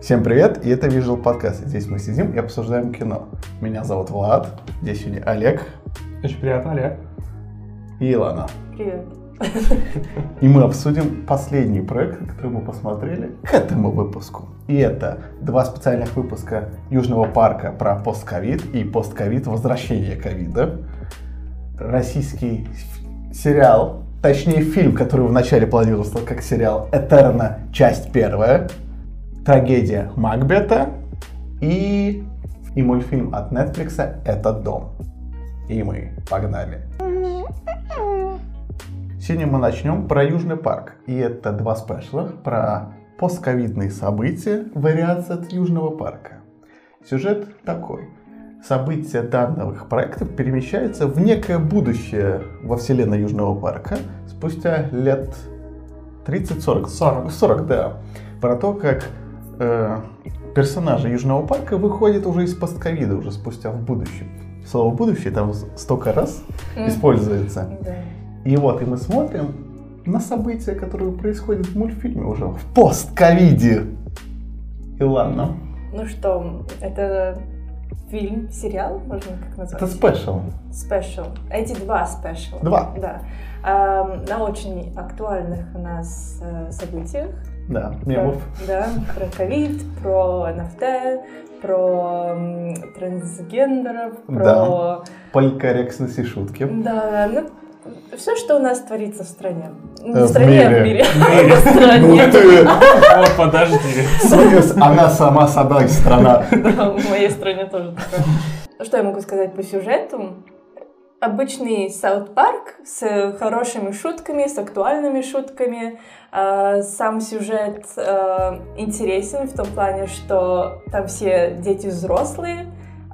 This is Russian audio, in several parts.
Всем привет, и это Visual Podcast. Здесь мы сидим и обсуждаем кино. Меня зовут Влад, здесь сегодня Олег. Очень приятно, Олег. И Илана. Привет. И мы обсудим последний проект, который мы посмотрели к этому выпуску. И это два специальных выпуска Южного парка про постковид и постковид возвращение ковида. Российский сериал, точнее фильм, который вначале планировался как сериал «Этерна», часть первая, «Трагедия Макбета» и мультфильм от Netflix «Этот дом». И мы погнали. Сегодня мы начнем про Южный парк. И это два спешла про постковидные события, вариации от Южного парка. Сюжет такой. События данных проектов перемещаются в некое будущее во вселенной Южного парка спустя лет 30-40. 40, да. Про то, как персонажи Южного парка выходят уже из постковида, уже спустя в будущем. Слово «будущее» там столько раз используется. И вот, и мы смотрим на события, которые происходят в мультфильме уже в постковиде. Илана. Ну что, это фильм, сериал, можно как назвать? Это спешл. Спешл. Эти два спешла. Два. Да. На очень актуальных у нас событиях. Да, мемов. Да, про ковид, про NFT, про трансгендеров, про... Да, поликорректности шутки. Да, ну... Все, что у нас творится в стране. В стране, в мире. Вот, подожди. Она сама собой страна. Да, в моей стране тоже такое. Что я могу сказать по сюжету? Обычный South Park с хорошими шутками, с актуальными шутками. Сам сюжет интересен в том плане, что там все дети взрослые,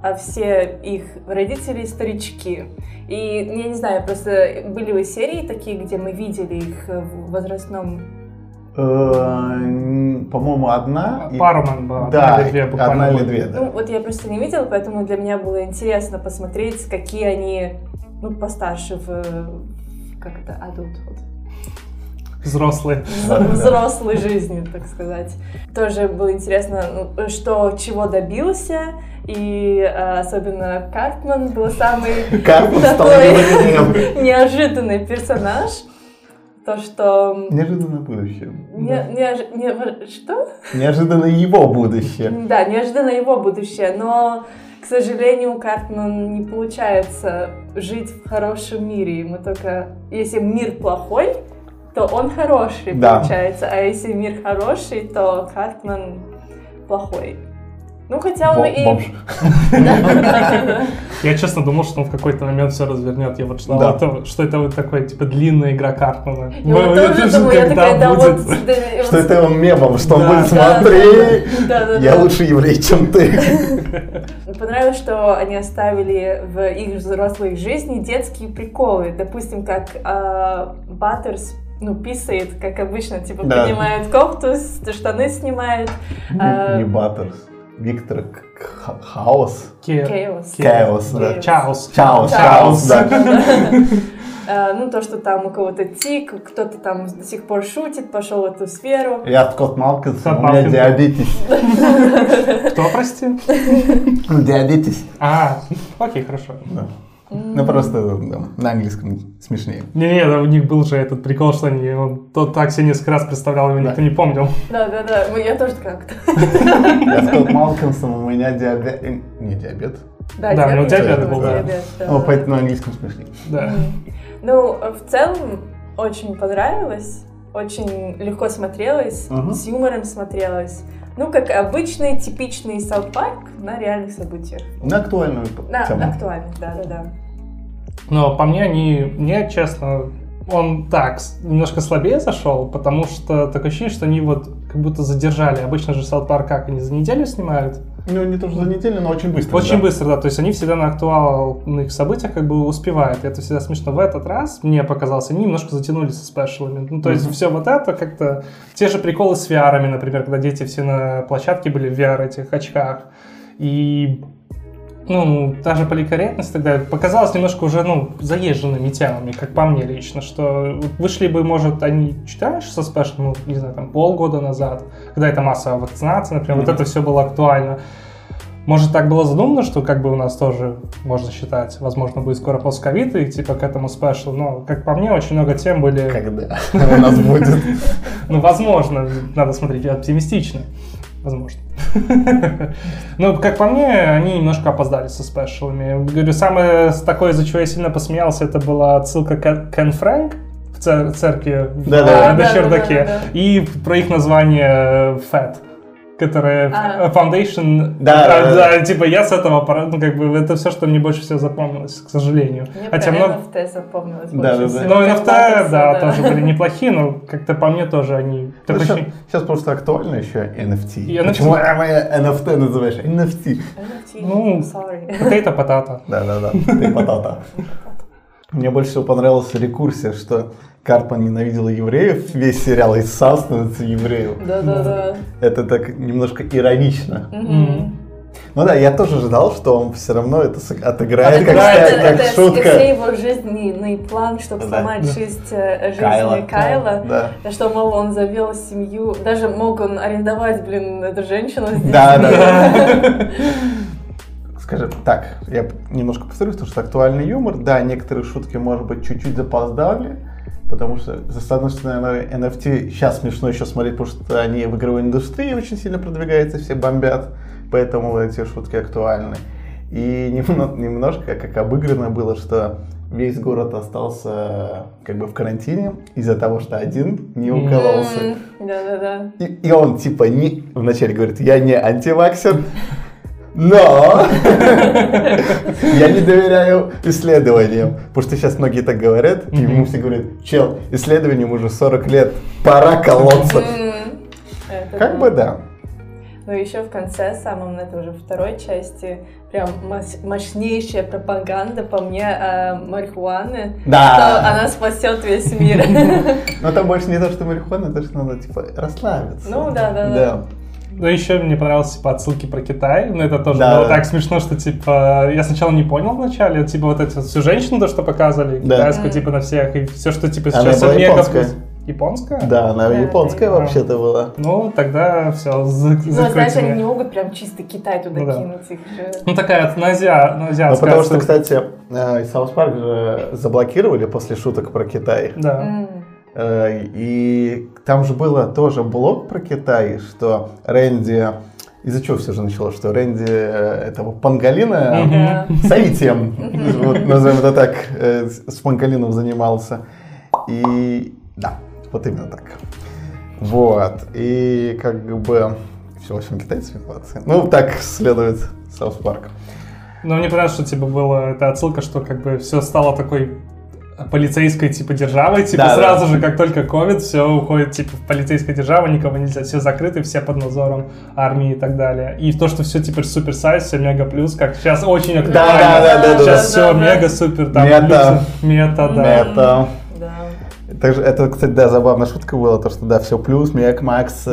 а все их родители старички. И, я не знаю, просто были вы серии такие, где мы видели их в возрастном... По-моему, одна. Пароман была. Да, одна или две. Ну, вот я просто не видела, поэтому для меня было интересно посмотреть, какие они, ну, постарше в... Как это? Adulthood. Взрослые. Взрослой жизни, так сказать. Тоже было интересно, что чего добился, и особенно Картман был самый такой неожиданный персонаж. То, что... Неожиданное будущее. Что? Неожиданное его будущее. Да, неожиданное его будущее, но... К сожалению, у Картмана не получается жить в хорошем мире. Ему только... Если мир плохой, то он хороший, да, получается, а если мир хороший, то Картман плохой. Ну, хотя он бомж. Я честно думал, что он в какой-то момент все развернет. Я вот ждал, что это вот такая, типа, длинная игра Картмана. Я вот тоже думала, я такая, да вот... Что это его мемом, что он будет смотреть, я лучше еврей, чем ты. Понравилось, что они оставили в их взрослой жизни детские приколы. Допустим, как Баттерс, ну, писает, как обычно, типа, поднимает кофту, штаны снимает. Не Баттерс. Виктор Хаос. Chaos, да. Чаос, да. Ну, то, что там у кого-то тик, кто-то там до сих пор шутит, пошел в эту сферу. Я Скотт Малкинсон, у меня диабетис. Кто, прости? Диабетис. А, окей, хорошо. Ну, просто на английском смешнее. Не-не, у них был же этот прикол, что они, он тот так себе несколько раз представлял, его никто не помнил. Да-да-да, я тоже как-то. Я Скотт Малкинсон, у меня диабет... Не, диабет. Да, у него диабет был, да. Ну, поэтому на английском смешнее. Да. Ну, в целом, очень понравилось, очень легко смотрелось, с юмором смотрелось. Ну, как обычный, типичный South Park на реальных событиях. На актуальную тему. На актуальных, да-да-да. Но по мне, мне, честно, он так, немножко слабее зашел, потому что такое ощущение, что они вот как будто задержали. Обычно же South Park как они за неделю снимают. Ну, не то, что за неделю, но очень быстро. Очень быстро, да. То есть они всегда на актуальных событиях как бы успевают. И это всегда смешно. В этот раз, мне показалось, они немножко затянулись со спешалами. Ну, то есть все вот это как-то... Те же приколы с VR-ами, например, когда дети все на площадке были в VR этих очках. И... ну, та же поликорректность тогда показалась немножко уже, ну, заезженными темами, как по мне лично, что вышли бы, может, они читаешь со спешл, ну, не знаю, там, полгода назад, когда это массовая вакцинация, например, вот это все было актуально. Может, так было задумано, что как бы у нас тоже, можно считать, возможно, будет скоро постковид и типа к этому спешлу, но, как по мне, очень много тем были... Когда у нас будет? Ну, возможно, надо смотреть оптимистично. Возможно. Ну, как по мне, они немножко опоздали со спешлами. Говорю, самое такое, из-за чего я сильно посмеялся, это была отсылка к Ken Frank в церкви на чердаке и про их название FAT. Которая Foundation, типа я с этого аппарата, ну, как бы это все, что мне больше всего запомнилось, к сожалению. Мне хотя про NFT запомнилось больше всего. Но NFT, тоже были неплохие, но как-то по мне тоже они... Ну, сейчас просто актуально еще NFT. Почему NFT называешь? NFT. Ну, potato-patata. Да-да-да, potato-patata. Мне больше всего понравилась рекурсия, что Карпман ненавидел евреев, весь сериал и сам становится евреем. Да-да-да. Это так немножко иронично. Mm-hmm. Ну да, я тоже ждал, что он все равно это отыграет как шутка. Это все его жизненный план, чтобы сломать жизнь Кайла. Да. Что, мол, он завел семью, даже мог он арендовать, блин, эту женщину здесь. Да-да-да. Скажи, так, я немножко повторюсь, потому что актуальный юмор, да, некоторые шутки, может быть, чуть-чуть запоздали, потому что, с одной стороны, наверное, NFT сейчас смешно еще смотреть, потому что они в игровой индустрии очень сильно продвигаются, все бомбят, поэтому эти шутки актуальны. И немножко, как обыграно было, что весь город остался как бы в карантине из-за того, что один не укололся. Да-да-да. И он типа вначале говорит, я не антиваксер. Но я не доверяю исследованиям, потому что сейчас многие так говорят, и ему все говорят, чел, исследованиям уже 40 лет, пора колоться. Как бы да. Но еще в конце, самом, это уже второй части, прям мощнейшая пропаганда, по мне, марихуаны, что она спасет весь мир. Но там больше не то, что марихуана, то, что надо, типа, расслабиться. Ну, да-да-да. Ну, еще мне понравились, типа, отсылки про Китай, но это тоже было так смешно, что, типа, я сначала не понял вначале, типа, вот эту всю женщину, то, что показывали, китайскую, типа, на всех, и все, что, типа, сейчас... Она была японская. Японская? Да, она японская вообще-то была. Ну, тогда все, закрытие. Ну, знаешь, они не могут прям чисто Китай туда кинуть их же. Ну, такая, на азиатская. Ну, потому что, кстати, South Park же заблокировали после шуток про Китай. Да. И там же было тоже блог про Китай, что Рэнди, из-за чего все же началось, что Рэнди этого панголина соитием, вот, назовем это так, с панголином занимался. И да, вот именно так. Вот, и как бы все, в общем, китайцы виноваты. Ну, так следует South Park. Но мне понравилось, что типа была эта отсылка, что как бы все стало такой... полицейской, типа, державой, типа, сразу же, как только ковид, все уходит, типа, в полицейская держава, никого нельзя, все закрыты, все под надзором армии и так далее. И то, что все теперь суперсайз, все мега-плюс, как сейчас очень актуально. Сейчас все мега-супер, там, мета. Мета. Также, это, кстати, забавная шутка была, то, что, все плюс, мег-макс.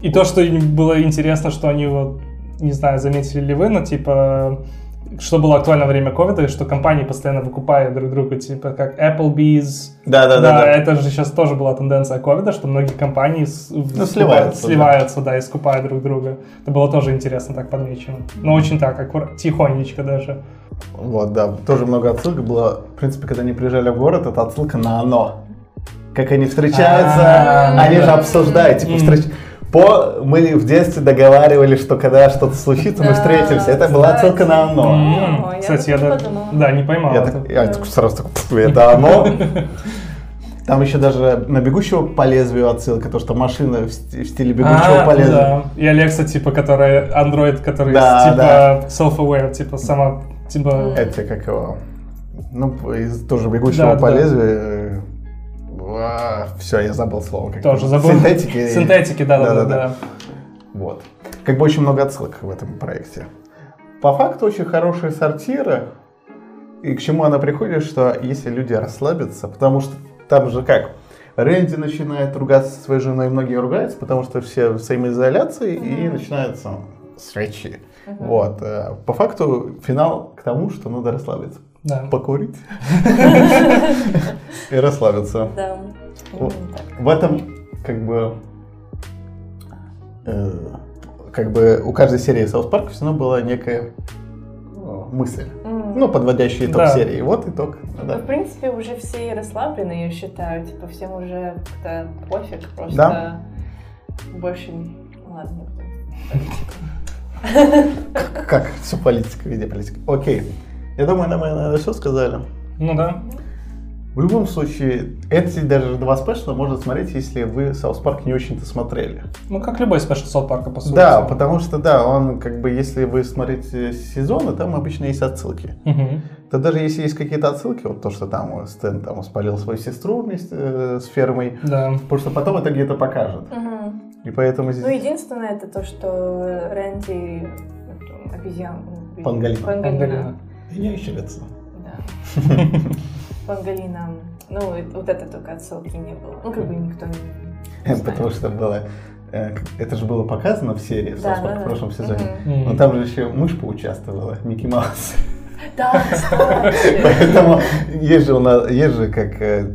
И то, что было интересно, что они, вот, не знаю, заметили ли вы, но, типа... Что было актуально во время ковида, что компании постоянно выкупают друг друга, типа как Applebee's. Это же сейчас тоже была тенденция ковида, что многие компании сливаются, и скупают друг друга. Это было тоже интересно так подмечено. Но очень так, тихонечко даже. Вот, да, тоже много отсылок было. В принципе, когда они приезжали в город, это отсылка на «Оно». Как они встречаются, они же обсуждают, типа мы в детстве договаривались, что когда что-то случится, мы встретимся. Это была отсылка на «Оно». Кстати, я не поймал. Я сразу такой, это «Оно». Там еще даже на «Бегущего по лезвию» отсылка, то, что машина в стиле «Бегущего по лезвию». И Alexa, типа, которая Android, который типа self-aware, типа сама, типа... Это как его... Ну, тоже «Бегущего по лезвию». Все, я забыл слово. Тоже забыл. Синтетики. Синтетики, да. Вот. Как бы очень много отсылок в этом проекте. По факту очень хорошие сортиры. И к чему она приходит, что если люди расслабятся, потому что там же как? Рэнди начинает ругаться со своей женой, многие ругаются, потому что все в самоизоляции и начинается срачи. Вот. По факту финал к тому, что надо расслабиться. Да. Покурить и расслабиться. Да. В этом как бы у каждой серии South Park все равно была некая мысль, ну, подводящий итог серии. Вот итог. Да. В принципе, уже все расслаблены, я считаю, типа всем уже как-то пофиг, просто больше ладно. Как? Все политика, везде политика. Окей. Я думаю, нам, наверное, все сказали. Ну да. В любом случае, эти даже два спешла можно смотреть, если вы South Park не очень-то смотрели. Ну, как любой спешл South Park, по сути. Да, потому что, да, он как бы, если вы смотрите сезоны, там обычно есть отсылки. То даже если есть какие-то отсылки, вот то, что там Стэн там спалил свою сестру вместе с фермой, потому что потом это где-то покажет. И поэтому здесь... Ну, единственное, это то, что Рэнди обезьяну... Панголина. Я еще лицо. Да. Панголина. Ну, вот это только отсылки не было. Ну, как бы никто не знает. Потому что было... Это же было показано в серии, в прошлом сезоне. Но там же еще мышь поучаствовала, Микки Маус. Да, поэтому есть же у нас, есть же как,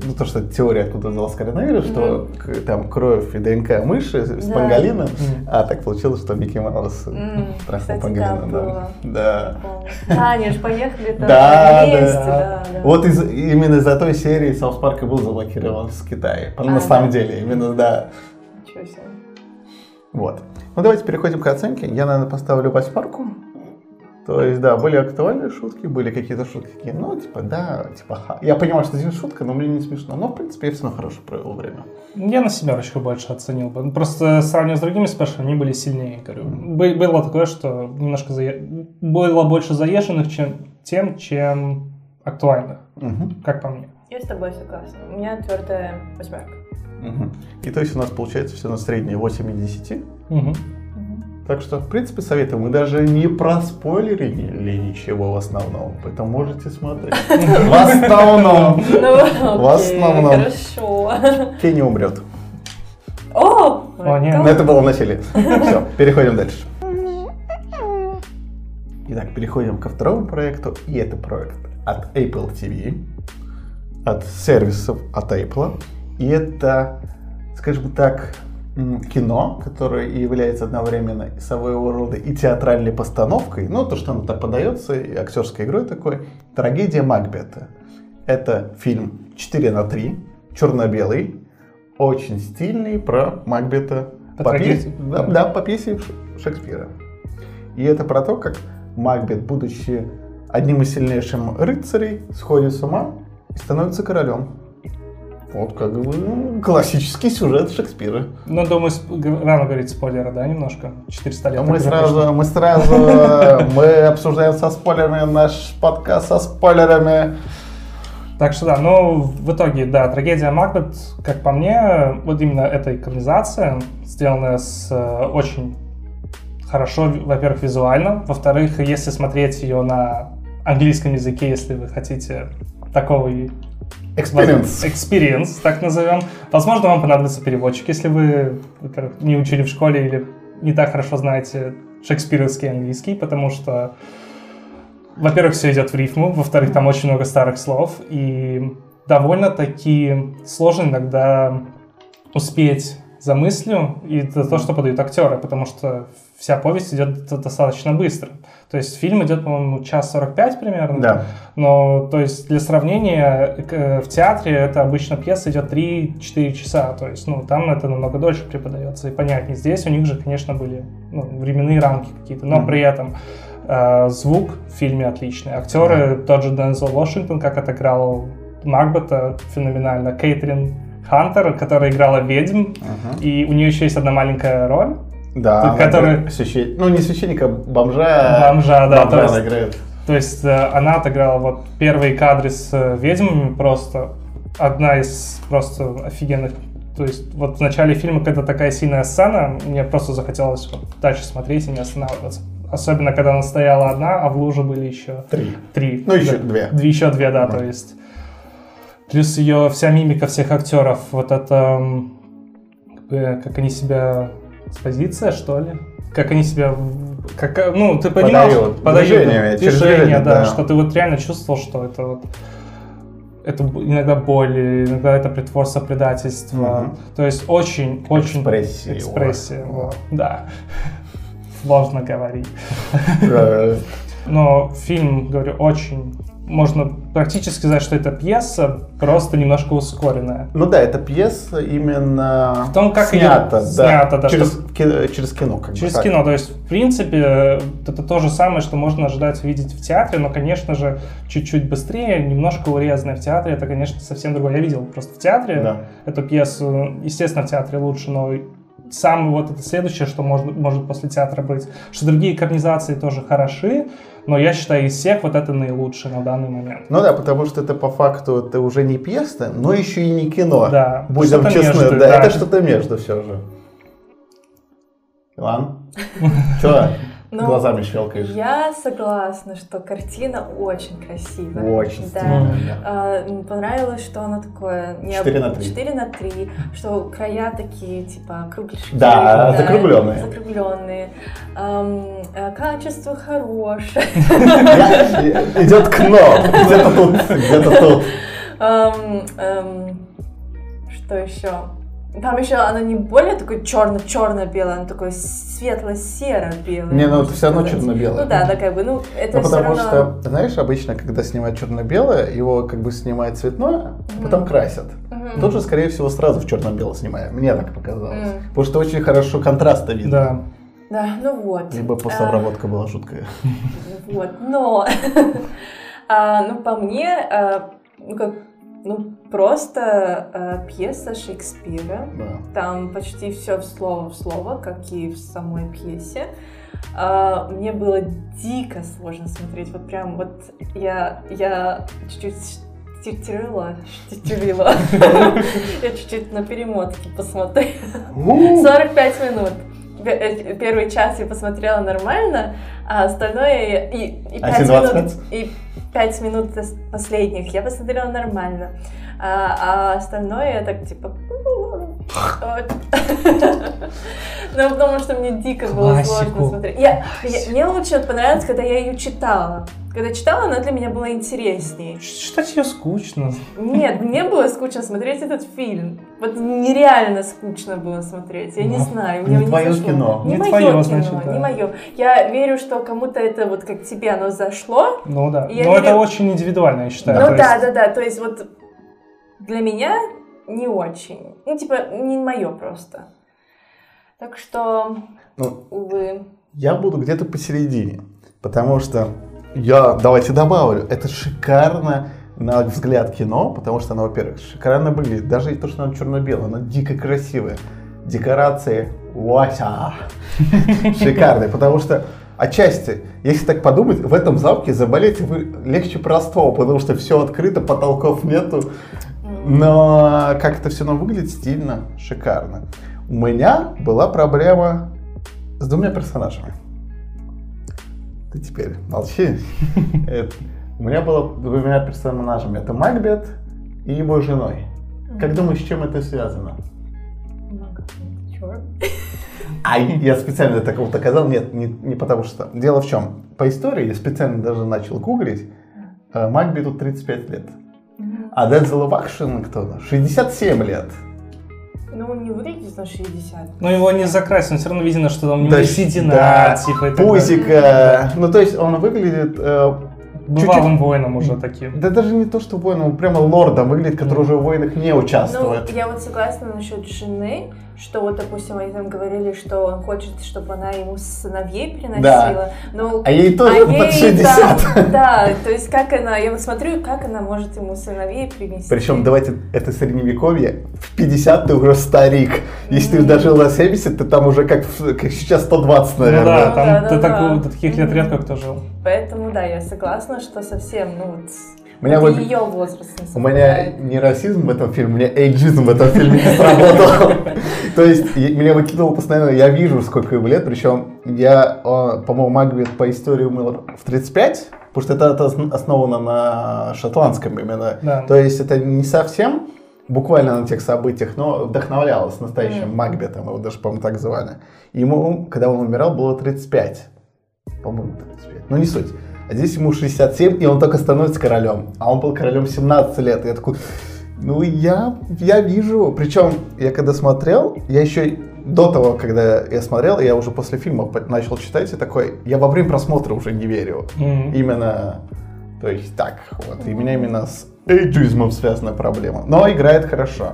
ну то, что теория откуда взялась коронавирус, что там кровь и ДНК мыши с панголином, а так получилось, что Микки Маус трахнул панголина. Да. Да, они же поехали там вместе. Вот именно из-за той серии South Park был заблокирован с Китая. На самом деле, именно, да. Ничего себе. Вот. Ну давайте переходим к оценке. Я, наверное, поставлю восьмерку. То есть, да, были актуальные шутки, были какие-то шутки, ну, типа, да, типа, я понимаю, что здесь шутка, но мне не смешно. Но, в принципе, я все равно хорошо провел время. Я на семерочку больше оценил бы. Просто сравнивая с другими спешлами, они были сильнее, говорю. Было такое, что немножко было больше заезженных чем актуальных, как по мне. Я с тобой согласна. У меня твердая восьмерка. И то есть у нас получается все на среднее 8 и 10. Так что, в принципе, советую. Мы даже не проспойлерили ничего в основном, поэтому можете смотреть. В основном. В основном. Хорошо. Кенни умрет. О! Но это было в начале. Все, переходим дальше. Итак, переходим ко второму проекту. И это проект от Apple TV, от сервисов от Apple. И это, скажем так, кино, которое является одновременно своего рода и театральной постановкой, ну, то, что оно так подается, и актерской игрой такой, «Трагедия Макбета». Это фильм 4:3, черно-белый, очень стильный, про Макбета, по пьесе Шекспира. И это про то, как Макбет, будучи одним из сильнейших рыцарей, сходит с ума и становится королем. Вот как бы классический сюжет Шекспира. Ну, думаю, рано говорить спойлеры, да, немножко? 400 лет. Мы обсуждаем со спойлерами наш подкаст со спойлерами. Так что да, ну, в итоге, да, «Трагедия Макбет», как по мне, вот именно эта экранизация, сделанная с очень хорошо, во-первых, визуально, во-вторых, если смотреть ее на английском языке, если вы хотите такого... Experience, так назовем. Возможно, вам понадобится переводчик, если вы, во-первых, не учили в школе или не так хорошо знаете шекспировский английский, потому что, во-первых, все идет в рифму, во-вторых, там очень много старых слов, и довольно-таки сложно иногда успеть за мыслью, и это то, что подают актеры, потому что вся повесть идет достаточно быстро. То есть фильм идет, по-моему, 1:45 примерно. Да. Но, то есть, для сравнения, в театре это обычно пьеса идет 3-4 часа. То есть, ну, там это намного дольше преподается и понятнее. Здесь у них же, конечно, были, ну, временные рамки какие-то, но при этом звук в фильме отличный. Актеры, тот же Дензел Вашингтон, как отыграл Макбета, феноменально. Кейтрин Хантер, которая играла ведьм, и у нее еще есть одна маленькая роль. Да, который... ну не священника, а бомжа, да, бомжа она играет. То есть она отыграла вот первые кадры с ведьмами, просто одна из просто офигенных. То есть вот в начале фильма, когда такая сильная сцена, мне просто захотелось вот дальше смотреть и не останавливаться. Особенно, когда она стояла одна, а в луже были еще... Три. Ну еще две. Еще две, да, то есть. Плюс ее вся мимика всех актеров, вот это... Как они себя... Экспозиция, что ли? Как они себя как, ну, ты понимал, подает движение, да, что ты вот реально чувствовал, что это вот... Это иногда боль, иногда это притворство, предательство. Mm-hmm. То есть очень-очень... Экспрессия. Вот. Да. Сложно говорить. Но фильм, говорю, очень... Можно практически сказать, что это пьеса, просто немножко ускоренная. Ну да, это пьеса именно в том, как снята, снята, да, через кино. Через кино, то есть, в принципе, это то же самое, что можно ожидать увидеть в театре, но, конечно же, чуть-чуть быстрее, немножко урезанное в театре, это, конечно, совсем другое. Я видел просто в театре эту пьесу, естественно, в театре лучше, но... Самое вот это следующее, что может после театра быть. Что другие экранизации тоже хороши, но я считаю, из всех вот это наилучшее на данный момент. Ну да, потому что это по факту это уже не пьеса, но еще и не кино. Да, будем честны, между, да, это что-то между все же. Илан, что глазами щелкаешь? Я согласна, что картина очень красивая. Очень стильная. Понравилось, что она такое... 4:3. Что края такие, типа, кругляшки. Да, закругленные. Закругленные. Качество хорошее. Идет к нам. Где-то тут, где-то тут. Что еще? Там еще она не более такой черно-черно-белая, она такой светло-серо-белая. Не, ну это все равно черно-белое. Ну да, да, как бы, ну это все равно... Потому что, знаешь, обычно, когда снимают черно-белое, его как бы снимают цветное, потом красят. Тут же, скорее всего, сразу в черно-белое снимают, мне так показалось. Потому что очень хорошо контраста видно. Да. Да, ну вот. Либо постобработка была жуткая. Вот, но... Ну, по мне, ну как... Ну, просто пьеса Шекспира, да. Там почти все в слово, как и в самой пьесе. Мне было дико сложно смотреть, вот прям вот я чуть-чуть титерила, я чуть-чуть на перемотке посмотрела, 45 минут. Первый час я посмотрела нормально, а остальное и 5 минут последних я посмотрела нормально, а остальное я так типа... Ну, потому что мне дико было сложно смотреть. Мне лучше понравилось, когда я ее читала. Когда читала, она для меня была интереснее. Читать ее скучно. Нет, мне было скучно смотреть этот фильм. Вот нереально скучно было смотреть. Я не знаю. Не твое кино. Не мое кино, не мое. Я верю, что кому-то это вот как тебе оно зашло. Ну да. Но это очень индивидуально, я считаю. Ну да, да, да. То есть вот для меня не очень. Ну типа не мое просто. Так что, увы. Я буду где-то посередине. Потому что... Давайте добавлю, это шикарно, на взгляд, кино, потому что оно, во-первых, шикарно выглядит, даже то, что оно черно-белое, оно дико красивое, декорации, шикарные, потому что, отчасти, если так подумать, в этом замке заболеть легче простого, потому что все открыто, потолков нету, но как это все оно выглядит стильно, шикарно. У меня была проблема с двумя персонажами. Ты теперь молчи. У меня было двумя персонажами. Это Макбет и его женой. Как думаешь, с чем это связано? А я специально так вот оказал. Нет, не потому что. Дело в чем. По истории я специально даже начал гуглить. Макбету 35 лет. А Дензелу Вашингтону 67 лет. Но он не выглядит на 60. Но его не закрасили, он все равно видно, что там у него седина, типа... Пузика. Ну, то есть он выглядит... Бывалым воином уже таким. Да даже не то, что воином, он прямо лордом выглядит, который уже в войнах не участвует. Ну, я вот согласна насчет жены, что вот, допустим, они там говорили, что он хочет, чтобы она ему сыновей приносила. Да. Но, а ей тоже под 60. Да, то есть как она, я вот смотрю, как она может ему сыновей принести. Причем, давайте, это средневековье, в 50 ты уже старик. Если ты дожил до 70, ты там уже как сейчас 120, наверное. Ну да, там до таких лет редко кто жил. Поэтому, да, я согласна, что совсем, ну, вот ее возраст не совпадает. У меня не расизм в этом фильме, у меня эйджизм в этом фильме не сработал. То есть меня выкидывало постоянно, я вижу, сколько ему лет, причем я, по-моему, Макбет по истории умер в 35, потому что это основано на шотландском именно. Да. То есть это не совсем буквально на тех событиях, но вдохновлялось настоящим Макбетом, его даже, по-моему, так звали. Ему, когда он умирал, было 35. по-моему, 35. Ну, не суть. А здесь ему 67, и он только становится королем. А он был королем 17 лет. И я такой, ну, я вижу. Причем, я когда смотрел, я еще до того, когда я смотрел, я уже после фильма начал читать, и такой, я во время просмотра уже не верю. Именно, то есть так вот. И меня именно с эйджизмом связана проблема. Но играет хорошо.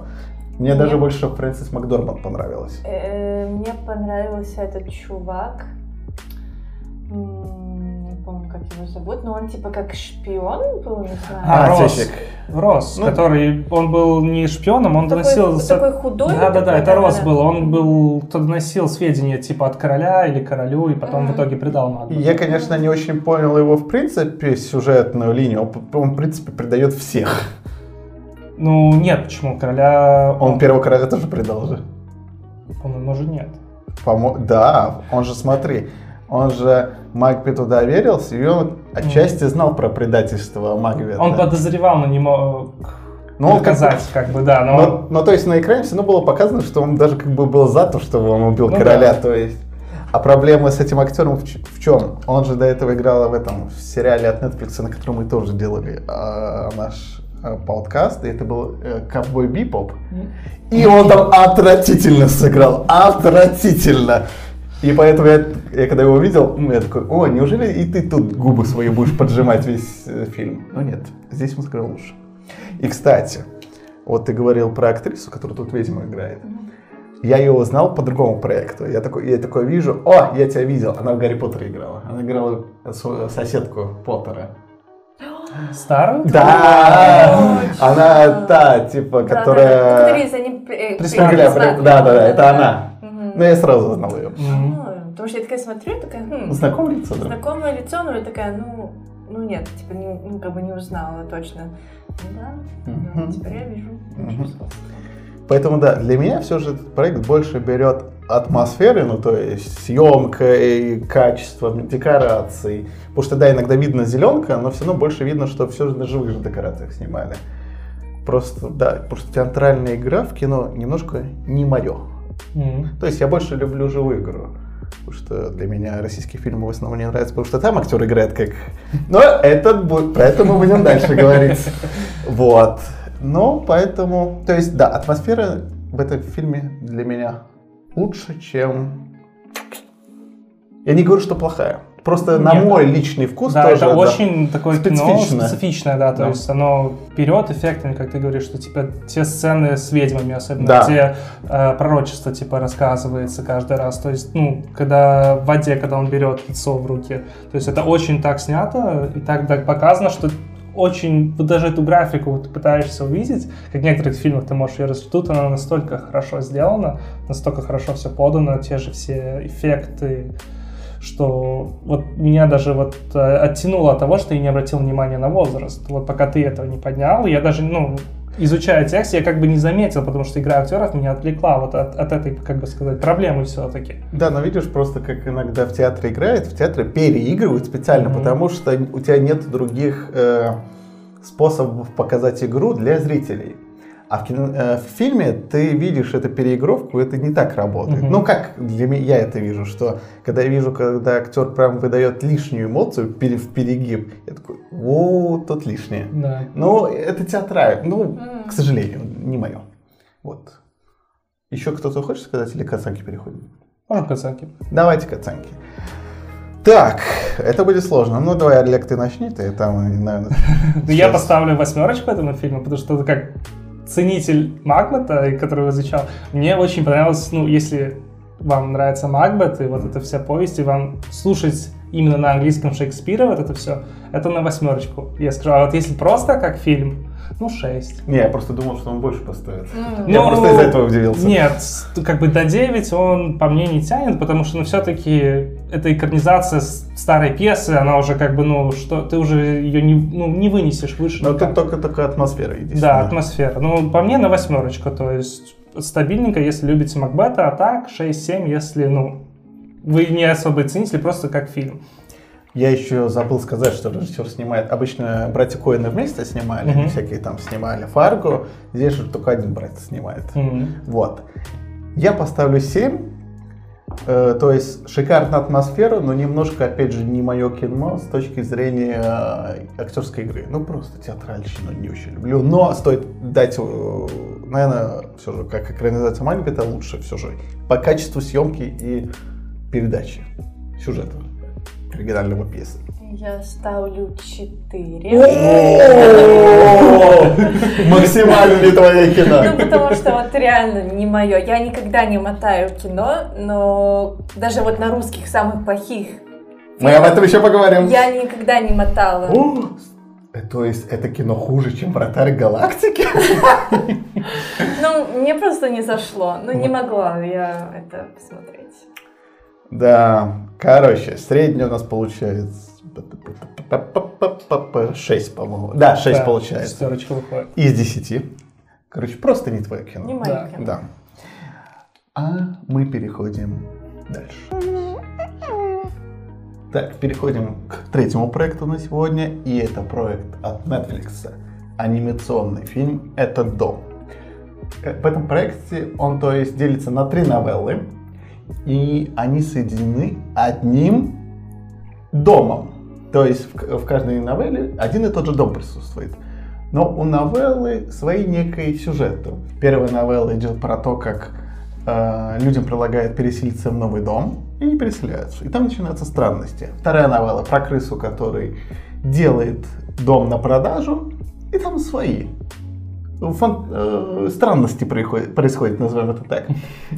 Мне даже больше Фрэнсис МакДорманд понравилась. Мне понравился этот чувак. Не помню, как его зовут, но он типа как шпион был, не знаю. Росс, ну, который, он был не шпионом, он такой, доносил... Такой худой? Да-да-да, это Росс был, он был, кто доносил сведения типа от короля или королю, и потом в итоге предал Магну. Я, конечно, не очень понял его, в принципе, сюжетную линию, он, в принципе, предает всех. Ну, нет, почему? Короля... Он первого короля тоже предал же. По-моему, уже нет. Да, он же, смотри, он же Макбету доверился, и он отчасти знал про предательство Макбета. Он подозревал, но не мог доказать, как бы, да. Но то есть на экране все равно было показано, что он даже как бы был за то, что он убил короля, то есть... А проблема с этим актером в чем? Он же до этого играл в сериале от Netflix, на котором мы тоже делали наш... подкаст, и это был «Ковбой Бипоп», и он там отвратительно сыграл, отвратительно. И поэтому я когда его увидел, я такой, о, неужели и ты тут губы свои будешь поджимать весь фильм? Но нет, здесь он сыграл лучше. И, кстати, вот ты говорил про актрису, которая тут ведьму играет. Я ее узнал по другому проекту. Я такой вижу, о, я тебя видел, она в «Гарри Поттере» играла. Она играла соседку Поттера. Старую? Да! Она та, типа, которая... Актриса, не присмотрела. Да-да-да, это она. Но я сразу узнал ее. Потому что я такая смотрю, такая... Знакомое лицо, да? Знакомое лицо, но я такая, ну нет, типа, как бы не узнала точно. Да, теперь я вижу. Поэтому, да, для меня все же этот проект больше берет атмосферы, ну то есть съемка и качество декораций. Потому что, да, иногда видно зеленка, но все равно больше видно, что все же на живых же декорациях снимали. Просто, да, потому что театральная игра в кино немножко не мое. То есть я больше люблю живую игру. Потому что для меня российские фильмы в основном не нравятся, потому что там актер играет как... Но этот будет... Про это мы будем дальше говорить. Вот. Но поэтому... То есть, да, атмосфера в этом фильме для меня лучше, чем... Я не говорю, что плохая. Просто на мой личный вкус тоже... Да, это очень такое кино специфичное, да. То есть оно вперед эффектами, как ты говоришь, что типа те сцены с ведьмами особенно, где пророчество типа рассказывается каждый раз. То есть, ну, когда в воде, когда он берет лицо в руки. То есть это очень так снято и так показано, что... Очень, вот даже эту графику вот, ты пытаешься увидеть, как в некоторых фильмах ты можешь ее рассмотреть, тут она настолько хорошо сделана, настолько хорошо все подано, те же все эффекты, что вот меня даже вот оттянуло от того, что я не обратил внимания на возраст. Вот пока ты этого не поднял, я даже, изучая текст, я как бы не заметил, потому что игра актеров меня отвлекла вот от этой, как бы сказать, проблемы все-таки. Да, но видишь, просто как иногда в театре играет, в театре переигрывают специально, потому что у тебя нет других способов показать игру для зрителей. А в фильме ты видишь эту переигровку, это не так работает. Ну, как для меня я это вижу, что когда я вижу, когда актер прям выдает лишнюю эмоцию в перегиб, я такой, о, тут лишнее. Да. Ну, это театрально, к сожалению, не мое. Вот. Еще кто-то хочет сказать или к оценке переходим? Можно к оценке. Давайте к оценке. Так, это будет сложно. Ну, давай, Олег, ты начни, ты там, наверное... Я поставлю 8 этому фильму, потому что это как... Ценитель Макбета, которого изучал, мне очень понравилось, если вам нравится Макбет и вот эта вся повесть, и вам слушать именно на английском Шекспира вот это все, это на 8. Я скажу, а вот если просто как фильм, 6. Не, я просто думал, что он больше поставит. Я просто из-за этого удивился. Нет, как бы до 9 он по мне не тянет, потому что, все-таки эта экранизация старой пьесы, она уже как бы, что ты уже ее не вынесешь выше. Но тут только такая атмосфера есть. Да, атмосфера. По мне на 8, то есть стабильненько, если любите Макбета, а так 6-7, если, вы не особо цените, просто как фильм. Я еще забыл сказать, что режиссер снимает. Обычно братья Коэны вместе снимали, они всякие там снимали Фарго. Здесь же только один брат снимает. Вот. Я поставлю 7. То есть шикарная атмосфера, но немножко, опять же, не мое кино с точки зрения актерской игры. Ну, просто театральщину не очень люблю. Но стоит дать, наверное, все же, как экранизация Макбета, лучше все же по качеству съемки и передачи сюжета оригинального пьесы. Я ставлю 4. Максимально не твое кино. Ну, потому что вот реально не мое. Я никогда не мотаю кино, но даже вот на русских самых плохих. Мы об этом еще поговорим. Я никогда не мотала. То есть это кино хуже, чем «Вратарь галактики»? Ну, мне просто не зашло. Ну, не могла я это посмотреть. Да, короче, средний у нас получается 6, по-моему. Да, 6 да, получается. Шестерочка выходит. Из 10. Короче, просто не твое кино. Не мое кино. Да. А мы переходим дальше. Так, переходим к третьему проекту на сегодня. И это проект от Netflix. Анимационный фильм «Этот дом». В этом проекте он, то есть, делится на 3 новеллы. И они соединены одним домом. То есть в каждой новелле один и тот же дом присутствует. Но у новеллы свои некие сюжеты. Первая новелла идет про то, как людям предлагают переселиться в новый дом, и они переселяются. И там начинаются странности. Вторая новелла про крысу, который делает дом на продажу, и там свои. Странности происходят, назовем это так.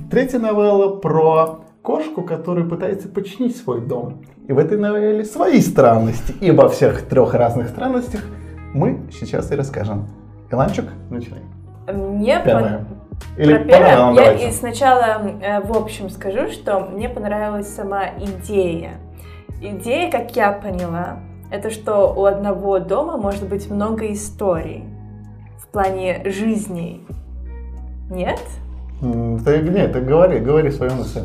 Третья новелла про кошку, которая пытается починить свой дом. И в этой новелле свои странности. И обо всех 3 разных странностях мы сейчас и расскажем. Иланчик, начинай. Мне понравилось. Я сначала в общем скажу, что мне понравилась сама идея. Идея, как я поняла, это что у одного дома может быть много историй. В плане жизней. Нет? Ты говори свою мысль.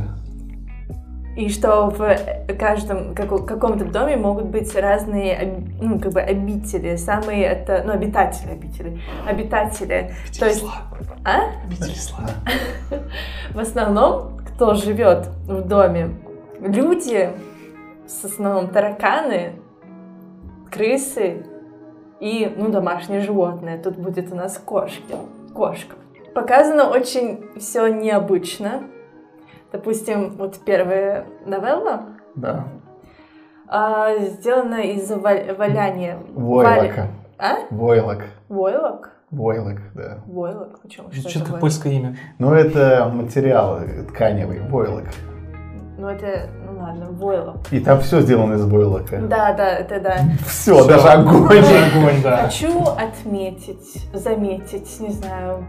И что в каждом каком-то доме могут быть разные, ну, как бы обители, самые это, ну, обитатели. Обители. То есть, обители зла. В основном, кто живет в доме? Люди, в основном тараканы, крысы. И, ну, домашние животные. Тут будет у нас кошка. Показано очень все необычно. Допустим, вот первая новелла. Да. Сделана из валяния. Войлок. Почему? Что это польское имя? Ну, это материал тканевый. Войлок. Ну, это, ну ладно, войлок. И там все сделано из войлока. Да, это да. Все, даже огонь, да. Хочу заметить, не знаю,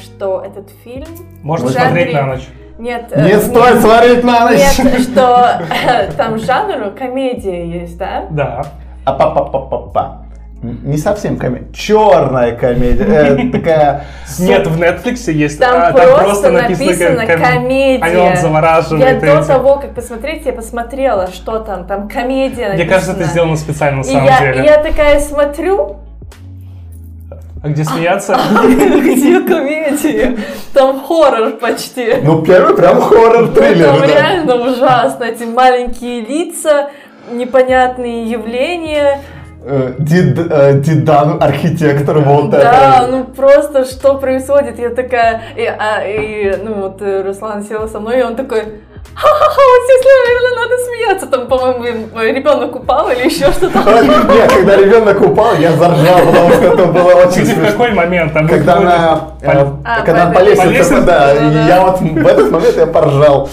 что этот фильм... Можно смотреть на ночь. Нет. Не стоит смотреть на ночь! Нет, что там жанру комедия есть, да? Да. Не совсем комедия. Черная комедия. Такая... Нет, в Netflix есть. Там просто написано комедия. А он завораживает. Я до того, как посмотреть, я посмотрела, что там. Там комедия написана. Мне кажется, это сделано специально на самом деле. Я такая смотрю. А где смеяться? Где комедия? Там хоррор почти. Ну, первый прям хоррор-триллер. Там реально ужасно. Эти маленькие лица, непонятные явления. Дидан, архитектор, вот это. Да, ну просто что происходит? Я такая, ну вот Руслан сел со мной, и он такой, ха-ха-ха, вот здесь, наверное, надо смеяться. Там, по-моему, ребенок упал или еще что-то. Нет, когда ребенок упал, я заржал, потому что это было очень смешно. В какой момент? Когда она по лестнице, да, я вот в этот момент я поржал.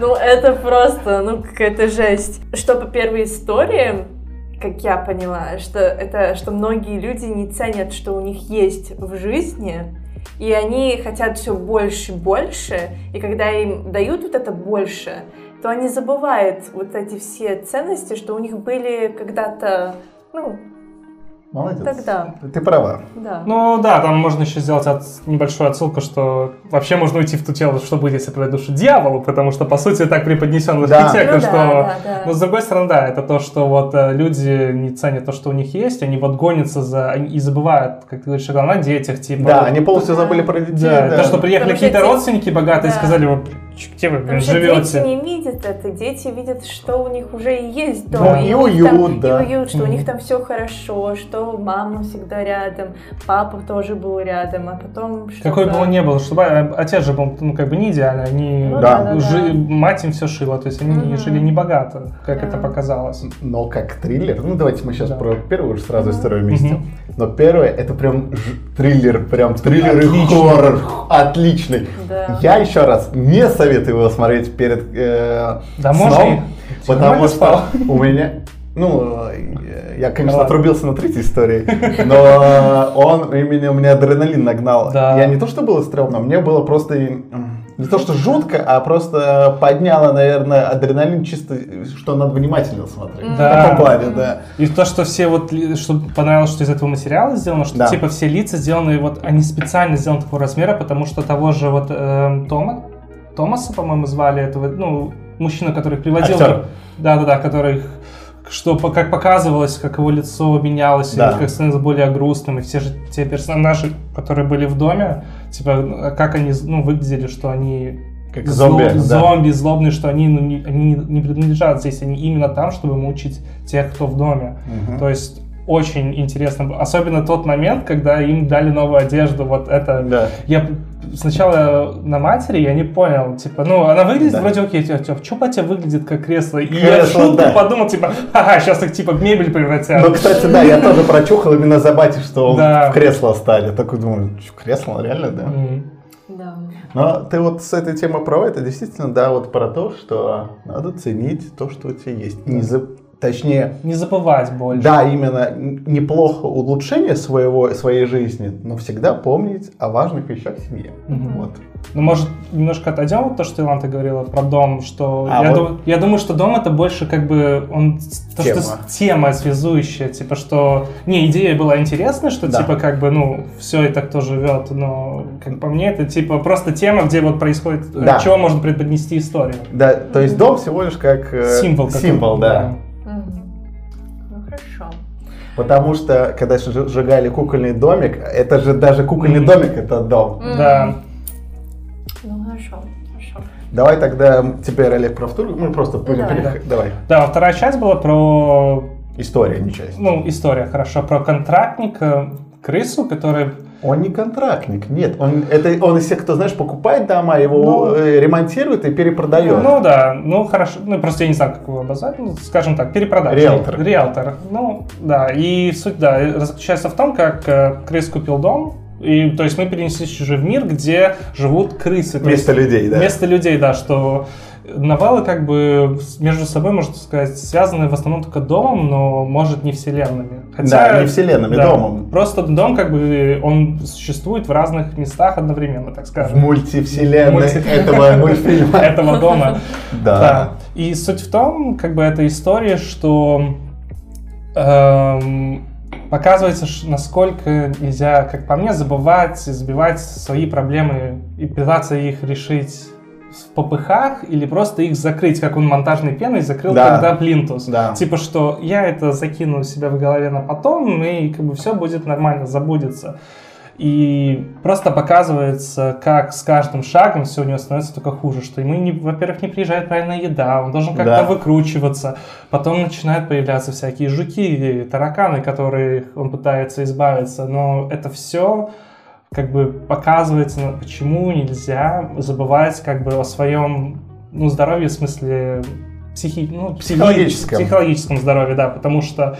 Ну это просто, ну какая-то жесть. Что по первой истории... Как я поняла, что многие люди не ценят, что у них есть в жизни, и они хотят все больше и больше, и когда им дают вот это больше, то они забывают вот эти все ценности, что у них были когда-то, ну, молодец. Тогда. Ты права. Да. Ну да, там можно еще сделать небольшую отсылку, что вообще можно уйти в ту тему, что будет, если продать душу дьяволу, потому что, по сути, так преподнесен архитектор, что... Да. Но с другой стороны, да, это то, что вот люди не ценят то, что у них есть, они вот гонятся и забывают, как ты говоришь, о детях, типа... Да, вот, они полностью забыли про детей. Да. То, что приехали какие-то родственники богатые и сказали, вот, где вы живете. Дети не видят это, дети видят, что у них уже и есть дом. Да, и уют, там, да. И уют, что у них там все хорошо, что мама всегда рядом, папа тоже был рядом, а потом... Какой бы он ни был, чтобы отец же был, ну, как бы не идеальный, они... Ну, да. Мать им все шила, то есть они жили не богато, как это показалось. Но как триллер, ну давайте мы сейчас про первую сразу и вторую вместе. Но первое, это прям триллер, прям триллер и хоррор. Отличный. Да. Я еще раз не советую его смотреть перед сном, потому что у меня, ну, я, конечно, отрубился на третьей истории, но он именно у меня адреналин нагнал. Да. Я не то, что было стрёмно, мне было просто не то, что жутко, а просто подняло, наверное, адреналин чисто, что надо внимательно смотреть. Да. В таком плане, да. И то, что все вот, что понравилось, что из этого материала сделано, что типа все лица сделаны, вот они специально сделаны такого размера, потому что того же вот Томаса, по-моему, звали этого, ну, мужчину, который приводил... Актер. Да-да-да, который... Что, как показывалось, как его лицо менялось, да. И как становилось более грустным, и все же те персонажи, которые были в доме, типа, как они, ну, выглядели, что они как зомби, злобные, что они, ну, не принадлежат здесь, они именно там, чтобы мучить тех, кто в доме. Угу. То есть очень интересно, особенно тот момент, когда им дали новую одежду, вот это. Да. Я сначала на матери я не понял, типа, ну, она выглядит вроде окей, типа, чупатя выглядит как кресло, и я шутку подумал, типа, ага, сейчас их типа в мебель превратят. Ну, кстати, да, я тоже прочухал именно за батю, что в кресло стали, такой думаю, кресло, реально, да? Да. Но ты вот с этой темой права, это действительно, да, вот про то, что надо ценить то, что у тебя есть, Точнее, не забывать больше. Да, именно. Неплохо улучшение своей жизни, но всегда помнить о важных вещах в семье. Угу. Вот. Ну, может, немножко отойдем от того, что Илана говорила про дом, что... Я думаю, что дом это больше как бы... Тема связующая, типа, что... Не, идея была интересная, что типа как бы, ну, все и так кто живет, но, как по мне, это типа просто тема, где вот происходит... Да. Чего можно преподнести историю. Да, то есть дом всего лишь как... Символ, да. Хорошо. Потому что, когда сжигали кукольный домик, это же даже кукольный домик – это дом. Да. Ну, хорошо. Давай тогда теперь, Олег, про вторую, мы просто будем переходить. Давай. Да, вторая часть была про… История, не часть. Ну, история, хорошо. Про контрактника, крысу, который… Он не контрактник, нет. Он из тех, кто, знаешь, покупает дома, его ремонтирует и перепродает. Ну да, ну хорошо. Ну просто я не знаю, как его обозвать. Ну, скажем так, перепродать. Риэлтор. Ну да, и суть, да, заключается в том, как крыс купил дом. И, то есть мы перенеслись уже в мир, где живут крысы. Вместо людей, да. Вместо людей, да, что... Новеллы как бы между собой, можно сказать, связаны в основном только домом, но, может, не вселенными. Хотя, да, не вселенными, да, домом. Просто дом как бы, он существует в разных местах одновременно, так скажем. В мультивселенной этого мультфильма. Этого дома. Да. И суть в том, как бы, эта история, что показывается, насколько нельзя, как по мне, забивать свои проблемы и пытаться их решить в попыхах или просто их закрыть, как он монтажной пеной закрыл тогда плинтус. Да. Типа, что я это закину себя в голове на потом, и как бы все будет нормально, забудется. И просто показывается, как с каждым шагом все у него становится только хуже, что ему, во-первых, не приезжает правильная еда, он должен как-то выкручиваться, потом начинают появляться всякие жуки, тараканы, которые он пытается избавиться, но это все... как бы показывается, почему нельзя забывать как бы о своем, ну, здоровье, в смысле психологическом здоровье, да, потому что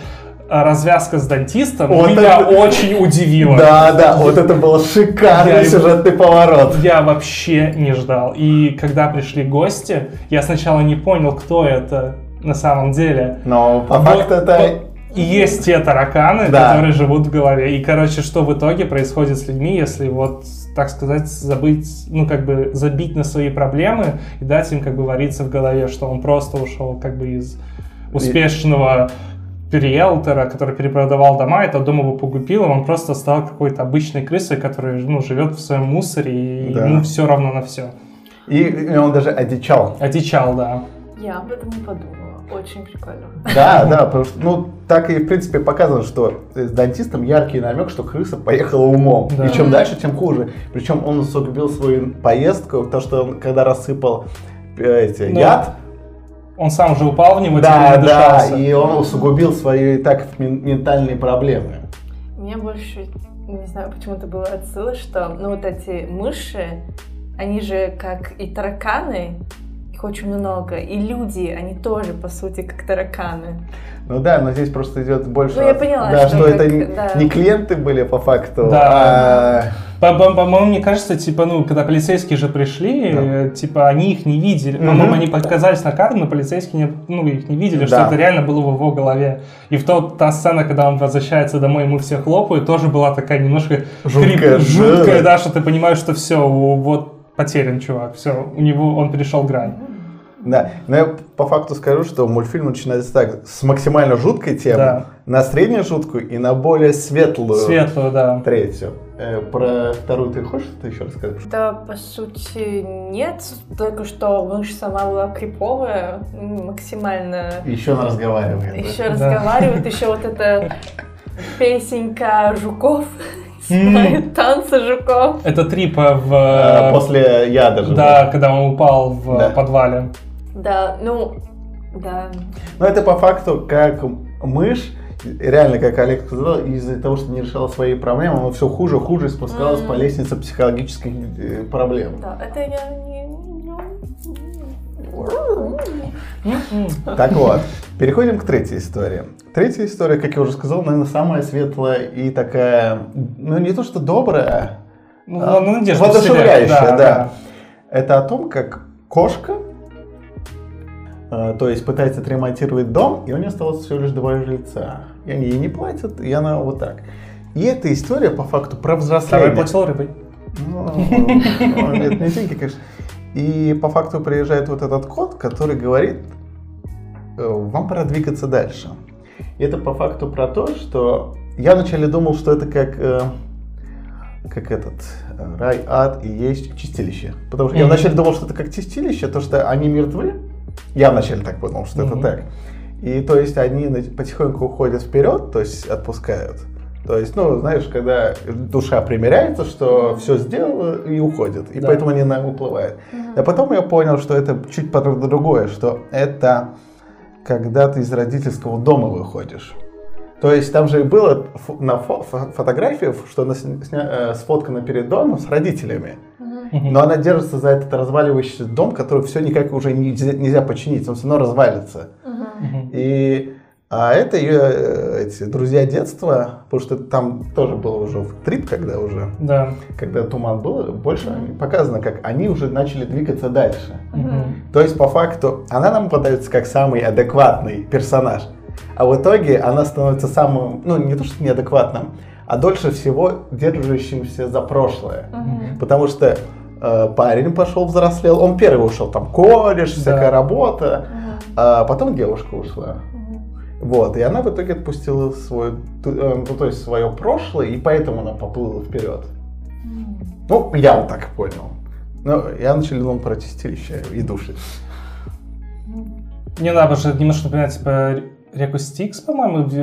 развязка с дантистом вот меня очень удивила. Да, вот это был шикарный сюжетный поворот. Я вообще не ждал. И когда пришли гости, я сначала не понял, кто это на самом деле. Но по факту это... И есть те тараканы, которые живут в голове. И, короче, что в итоге происходит с людьми, если вот, так сказать, забить на свои проблемы и дать им как бы вариться в голове, что он просто ушел как бы из успешного риэлтора, который перепродавал дома, это дом его погубил, он просто стал какой-то обычной крысой, которая, ну, живет в своем мусоре, и ему все равно на все. И он даже одичал. Да. Я об этом не подумала. Очень прикольно. Да, да, потому что, ну, так и, в принципе, показано, что с дантистом яркий намек, что крыса поехала умом. Да. И чем дальше, тем хуже. Причем он усугубил свою поездку, потому что он, когда рассыпал яд, он сам же упал в него, да, надышался. Да, и он усугубил свои и так ментальные проблемы. Мне больше, не знаю, почему-то было отсылка, что, ну, вот эти мыши, они же, как и тараканы, их очень много, и люди, они тоже, по сути, как тараканы. Ну да, но здесь просто идет больше... Ну, я поняла, да, что это как, не клиенты были, по факту, да. По-моему, мне кажется, типа, ну, когда полицейские же пришли, да, типа, они их не видели. По-моему, они показались на кадре, но полицейские их не видели, что это реально было в его голове. И в та сцена, когда он возвращается домой, ему все хлопают, тоже была такая немножко жуткая, да, что ты понимаешь, что все, вот потерян чувак, все, у него, он перешел грань. Да, но я по факту скажу, что мультфильм начинается так, с максимально жуткой темы, на среднюю жуткую и на более светлую, третью. Про вторую ты хочешь что-то еще рассказать? Да, по сути, нет. Только что мышь сама была криповая, максимально... Еще она разговаривает. Еще вот эта песенка жуков, танцы жуков. Это трипа в... После яда же. Да, когда он упал в подвале. Да, ну, да. Но это по факту как мышь. Реально, как Олег сказал, из-за того, что не решала свои проблемы, оно все хуже и хуже спускалось по лестнице психологических проблем. Да, это я не... Так вот, переходим к третьей истории. Третья история, как я уже сказал, наверное, самая светлая и такая, ну не то что добрая, воодушевляющая, да. Это о том, как кошка, то есть пытается отремонтировать дом, и у нее осталось всего лишь 2 жильца. И они ей не платят, и она вот так. И эта история, по факту, про взросление. Второй платил рыбой. Ну, это не деньги, конечно. И по факту приезжает вот этот кот, который говорит, вам пора двигаться дальше. И это по факту про то, что я вначале думал, что это как этот рай, ад и есть чистилище. Потому что я вначале думал, что это как чистилище, то что они мертвы. Я вначале так подумал, что это так. И то есть они потихоньку уходят вперед, то есть отпускают. То есть, ну, знаешь, когда душа примиряется, что все сделала и уходит. И поэтому они уплывают. А потом я понял, что это чуть другое, что это когда ты из родительского дома выходишь. То есть там же и было на фотографии, что она сфоткана перед домом с родителями. Но она держится за этот разваливающийся дом, который все никак уже нельзя починить, он все равно развалится. А это ее друзья детства, потому что там тоже было уже в трип, когда туман был, больше показано, как они уже начали двигаться дальше. То есть по факту она нам подается как самый адекватный персонаж, а в итоге она становится самым, ну не то что неадекватным, а дольше всего держащимся за прошлое, потому что парень пошел, взрослел, он первый ушел, там колледж, всякая работа, а потом девушка ушла. Вот, и она в итоге отпустила свое прошлое, и поэтому она поплыла вперед. Ну, я вот так понял. Но я начал про чистилище и души. Мне надо же немножко напоминать, типа, Реку Стикс, по-моему, в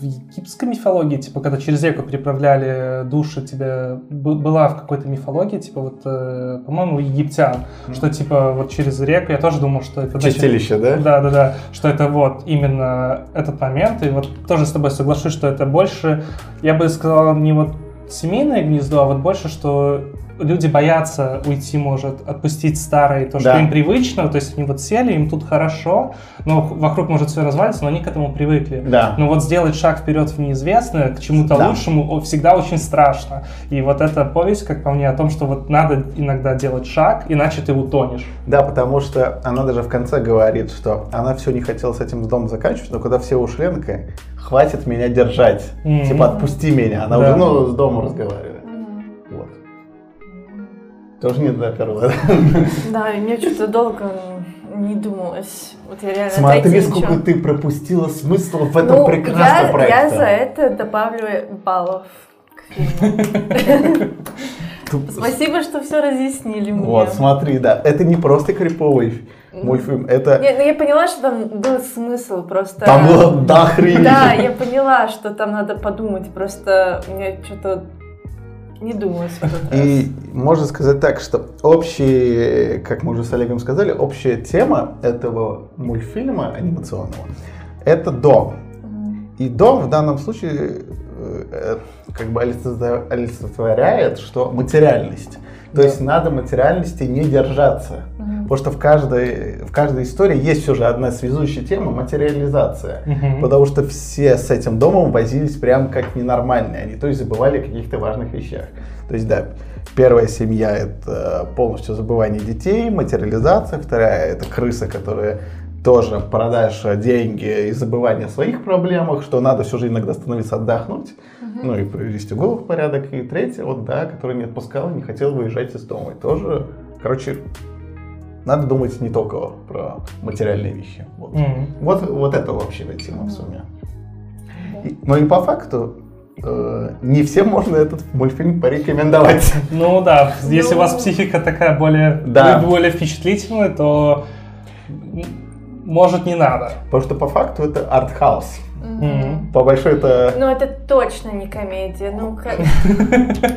египетской мифологии, типа, когда через реку переправляли души, тебе была в какой-то мифологии, типа, вот, по-моему, египтян, что, типа, вот через реку, я тоже думал, что это... Чистилище, значит, да? Да, что это вот именно этот момент, и вот тоже с тобой соглашусь, что это больше, я бы сказал, не вот семейное гнездо, а вот больше, что... Люди боятся уйти, может, отпустить старое, то, что им привычно, то есть они вот сели, им тут хорошо, но вокруг может все развалиться, но они к этому привыкли. Да. Но вот сделать шаг вперед в неизвестное, к чему-то лучшему, всегда очень страшно. И вот эта повесть, как по мне, о том, что вот надо иногда делать шаг, иначе ты утонешь. Да, потому что она даже в конце говорит, что она все не хотела с этим домом заканчивать, но когда все ушли, она такая, хватит меня держать, типа отпусти меня. Она уже с домом разговаривает. Тоже не доперло. Да, и мне что-то долго не думалось. Вот я реально. Смотри, сколько ты пропустила смысла в этом прекрасном проекте. Я за это добавлю баллов к фильму. Спасибо, что все разъяснили мне. Вот, смотри, да, это не просто криповый мультфильм, это... Нет, ну я поняла, что там был смысл просто... Там было дохрень. Да, я поняла, что там надо подумать, просто у меня что-то не думалось в этот раз. И можно сказать так, что общая, как мы уже с Олегом сказали, общая тема этого мультфильма анимационного – это дом. И дом в данном случае как бы олицетворяет, что материальность. То есть надо материальности не держаться. Потому что в каждой истории есть все же одна связующая тема – материализация. Потому что все с этим домом возились прям как ненормальные. Они то есть забывали о каких-то важных вещах. То есть, да, первая семья – это полностью забывание детей, материализация. Вторая – это крыса, которая тоже продашь деньги и забывание о своих проблемах, что надо все же иногда становиться отдохнуть, ну и привести голову в порядок. И третья, вот да, которая не отпускала, не хотела выезжать из дома. И тоже, короче, надо думать не только про материальные вещи. Вот, вот это вообще тема в сумме. Но и по факту не всем можно этот мультфильм порекомендовать. Ну да, если у вас психика такая более, более впечатлительная, то... Может, не надо. Потому что по факту это арт-хаус. По большой это... Ну, это точно не комедия.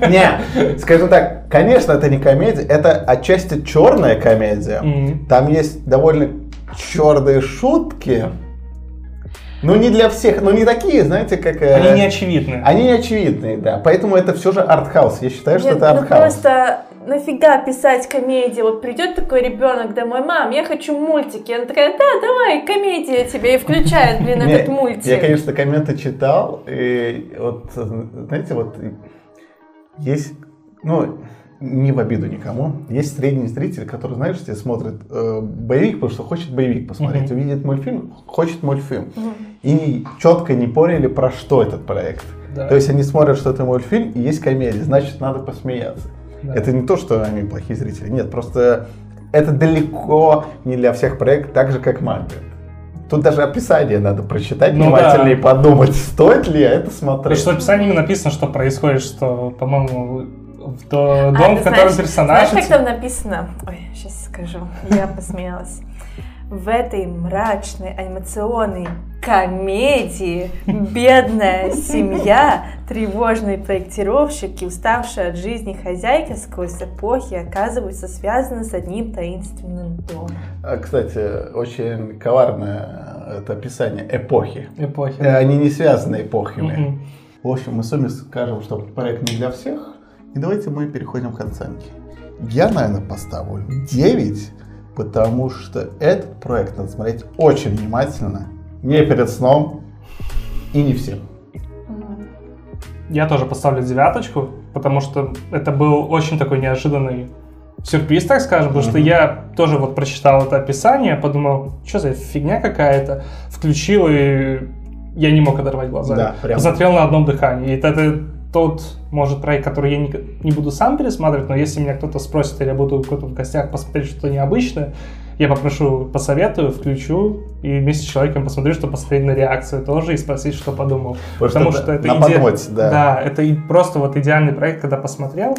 Не, скажем так, конечно, это не комедия. Это отчасти черная комедия. Там есть довольно черные шутки. Ну, не для всех, ну, не такие, знаете, как... Они не очевидные. Они не очевидные, да. Поэтому это все же арт-хаус. Я считаю, что это арт-хаус. Просто... Нафига писать комедии? Вот придет такой ребенок домой: мам, я хочу мультики. Она такая: да, давай, комедия тебе. И включает, блин, этот мультик. Я, конечно, комменты читал. И вот, знаете, вот есть, ну, не в обиду никому, есть средний зритель, который, знаешь, тебе смотрит боевик, потому что хочет боевик посмотреть, увидит мультфильм, хочет мультфильм. И четко не поняли, про что этот проект. Да. То есть они смотрят, что это мультфильм, и есть комедия, значит, надо посмеяться. Да. Это не то, что они плохие зрители. Нет, просто это далеко не для всех проект, так же, как Макбет. Тут даже описание надо прочитать внимательнее и подумать, стоит ли это смотреть. Потому что в описании написано, что происходит, что, по-моему, в дом, в котором персонаж... Знаешь, как там написано? Ой, сейчас скажу, я посмеялась. В этой мрачной анимационной комедии бедная семья, тревожные проектировщики, уставшие от жизни хозяйки сквозь эпохи оказываются связаны с одним таинственным домом. Кстати, очень коварное это описание эпохи. Эпохи. Они не связаны эпохами. В общем, мы с вами скажем, что проект не для всех. И давайте мы переходим к оценке. Я, наверное, поставлю 9. Потому что этот проект надо смотреть очень внимательно, не перед сном и не всем. Я тоже поставлю 9, потому что это был очень такой неожиданный сюрприз, так скажем, потому что я тоже вот прочитал это описание, подумал, что за фигня какая-то, включил, и я не мог оторвать глаза. Да, посмотрел на одном дыхании. И это тот, может, проект, который я не буду сам пересматривать, но если меня кто-то спросит, или я буду кто-то в гостях посмотреть что-то необычное, я попрошу, посоветую, включу, и вместе с человеком посмотрю, что посмотреть на реакцию тоже, и спросить, что подумал. Потому что это идеально. Да, это и просто вот идеальный проект, когда посмотрел,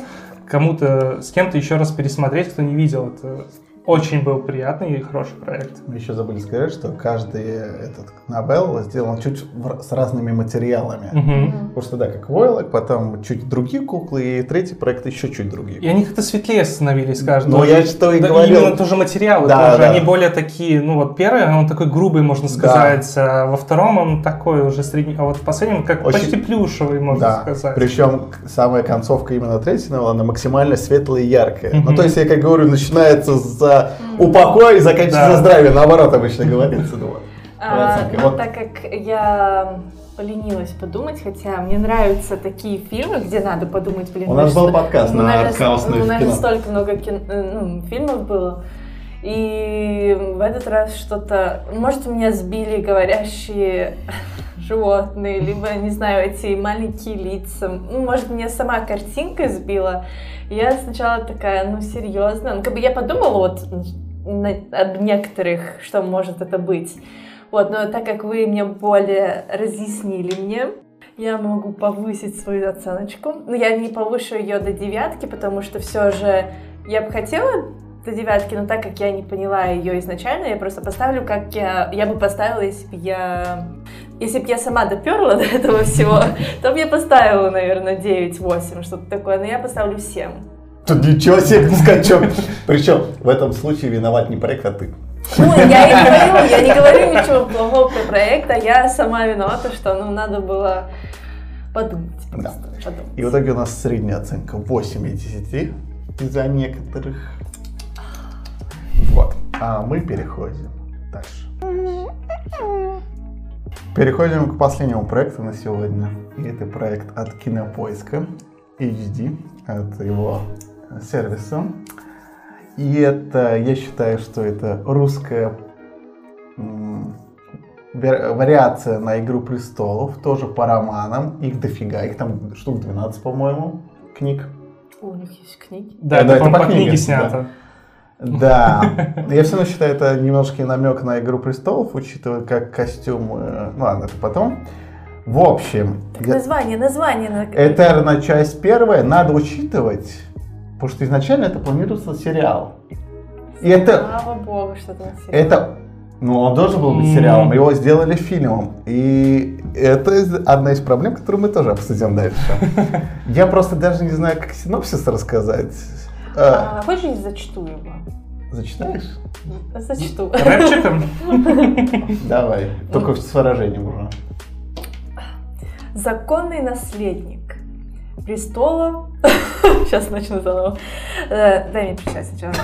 кому-то, с кем-то еще раз пересмотреть, кто не видел. Это очень был приятный и хороший проект. Мы еще забыли сказать, что каждый этот новелл сделан чуть с разными материалами. Потому что, да, как войлок, потом чуть другие куклы, и третий проект еще чуть другие. И они как-то светлее становились, каждый. Но я что и говорил. Именно тоже материалы, да, тоже. Да. Они более такие, ну вот первый, он такой грубый, можно сказать, а во втором он такой уже средний, а вот в последнем как очень... почти плюшевый, можно сказать. Причем самая концовка именно третьего новелла, она максимально светлая и яркая. Ну то есть, я как говорю, начинается с упокой и заканчивается здравие, наоборот обычно говорится. Вот так как я поленилась подумать, хотя мне нравятся такие фильмы, где надо подумать, блин. У нас был подкаст на артхаусное кино. У нас же столько много фильмов было. И в этот раз что-то, может, меня сбили говорящие животные, либо, не знаю, эти маленькие лица. Ну, может, меня сама картинка сбила. Я сначала такая, ну, серьезно. Ну, как бы я подумала вот от некоторых, что может это быть. Вот, но так как вы мне более разъяснили мне, я могу повысить свою оценочку. Но я не повышу ее до 9, потому что все же я бы хотела до 9, но так как я не поняла ее изначально, я просто поставлю, как я бы поставила, если бы я сама доперла до этого всего, то бы я поставила, наверное, 9-8, что-то такое, но я поставлю 7. Тут ничего себе скачок. Причем в этом случае виноват не проект, а ты. Ну, я не говорю ничего плохого про проект, а я сама виновата, что надо было подумать. И в итоге у нас средняя оценка 8/10 из-за некоторых. Вот. А мы переходим дальше. Переходим к последнему проекту на сегодня. И это проект от Кинопоиска HD, от его сервиса. И это, я считаю, что это русская вариация на «Игру престолов», тоже по романам, их дофига, их там штук 12, по-моему, книг. У них есть книги? Да, это по книге снято. Да, я все равно считаю, это немножко намек на «Игру престолов», учитывая, как костюмы, ну ладно, это потом. В общем... Так название. «Этерна», часть 1, надо учитывать... Потому что изначально это планировался сериал. И это, слава богу, что это сериал. Это, он должен был быть сериалом, его сделали фильмом. И это одна из проблем, которую мы тоже обсудим дальше. Я просто даже не знаю, как синопсис рассказать. Хочешь, я зачту его? Зачитаешь? Зачту. Рэпчиком? Давай, только с выражением уже. Законный наследник престола. Сейчас начну заново. Дай мне прочитать сначала.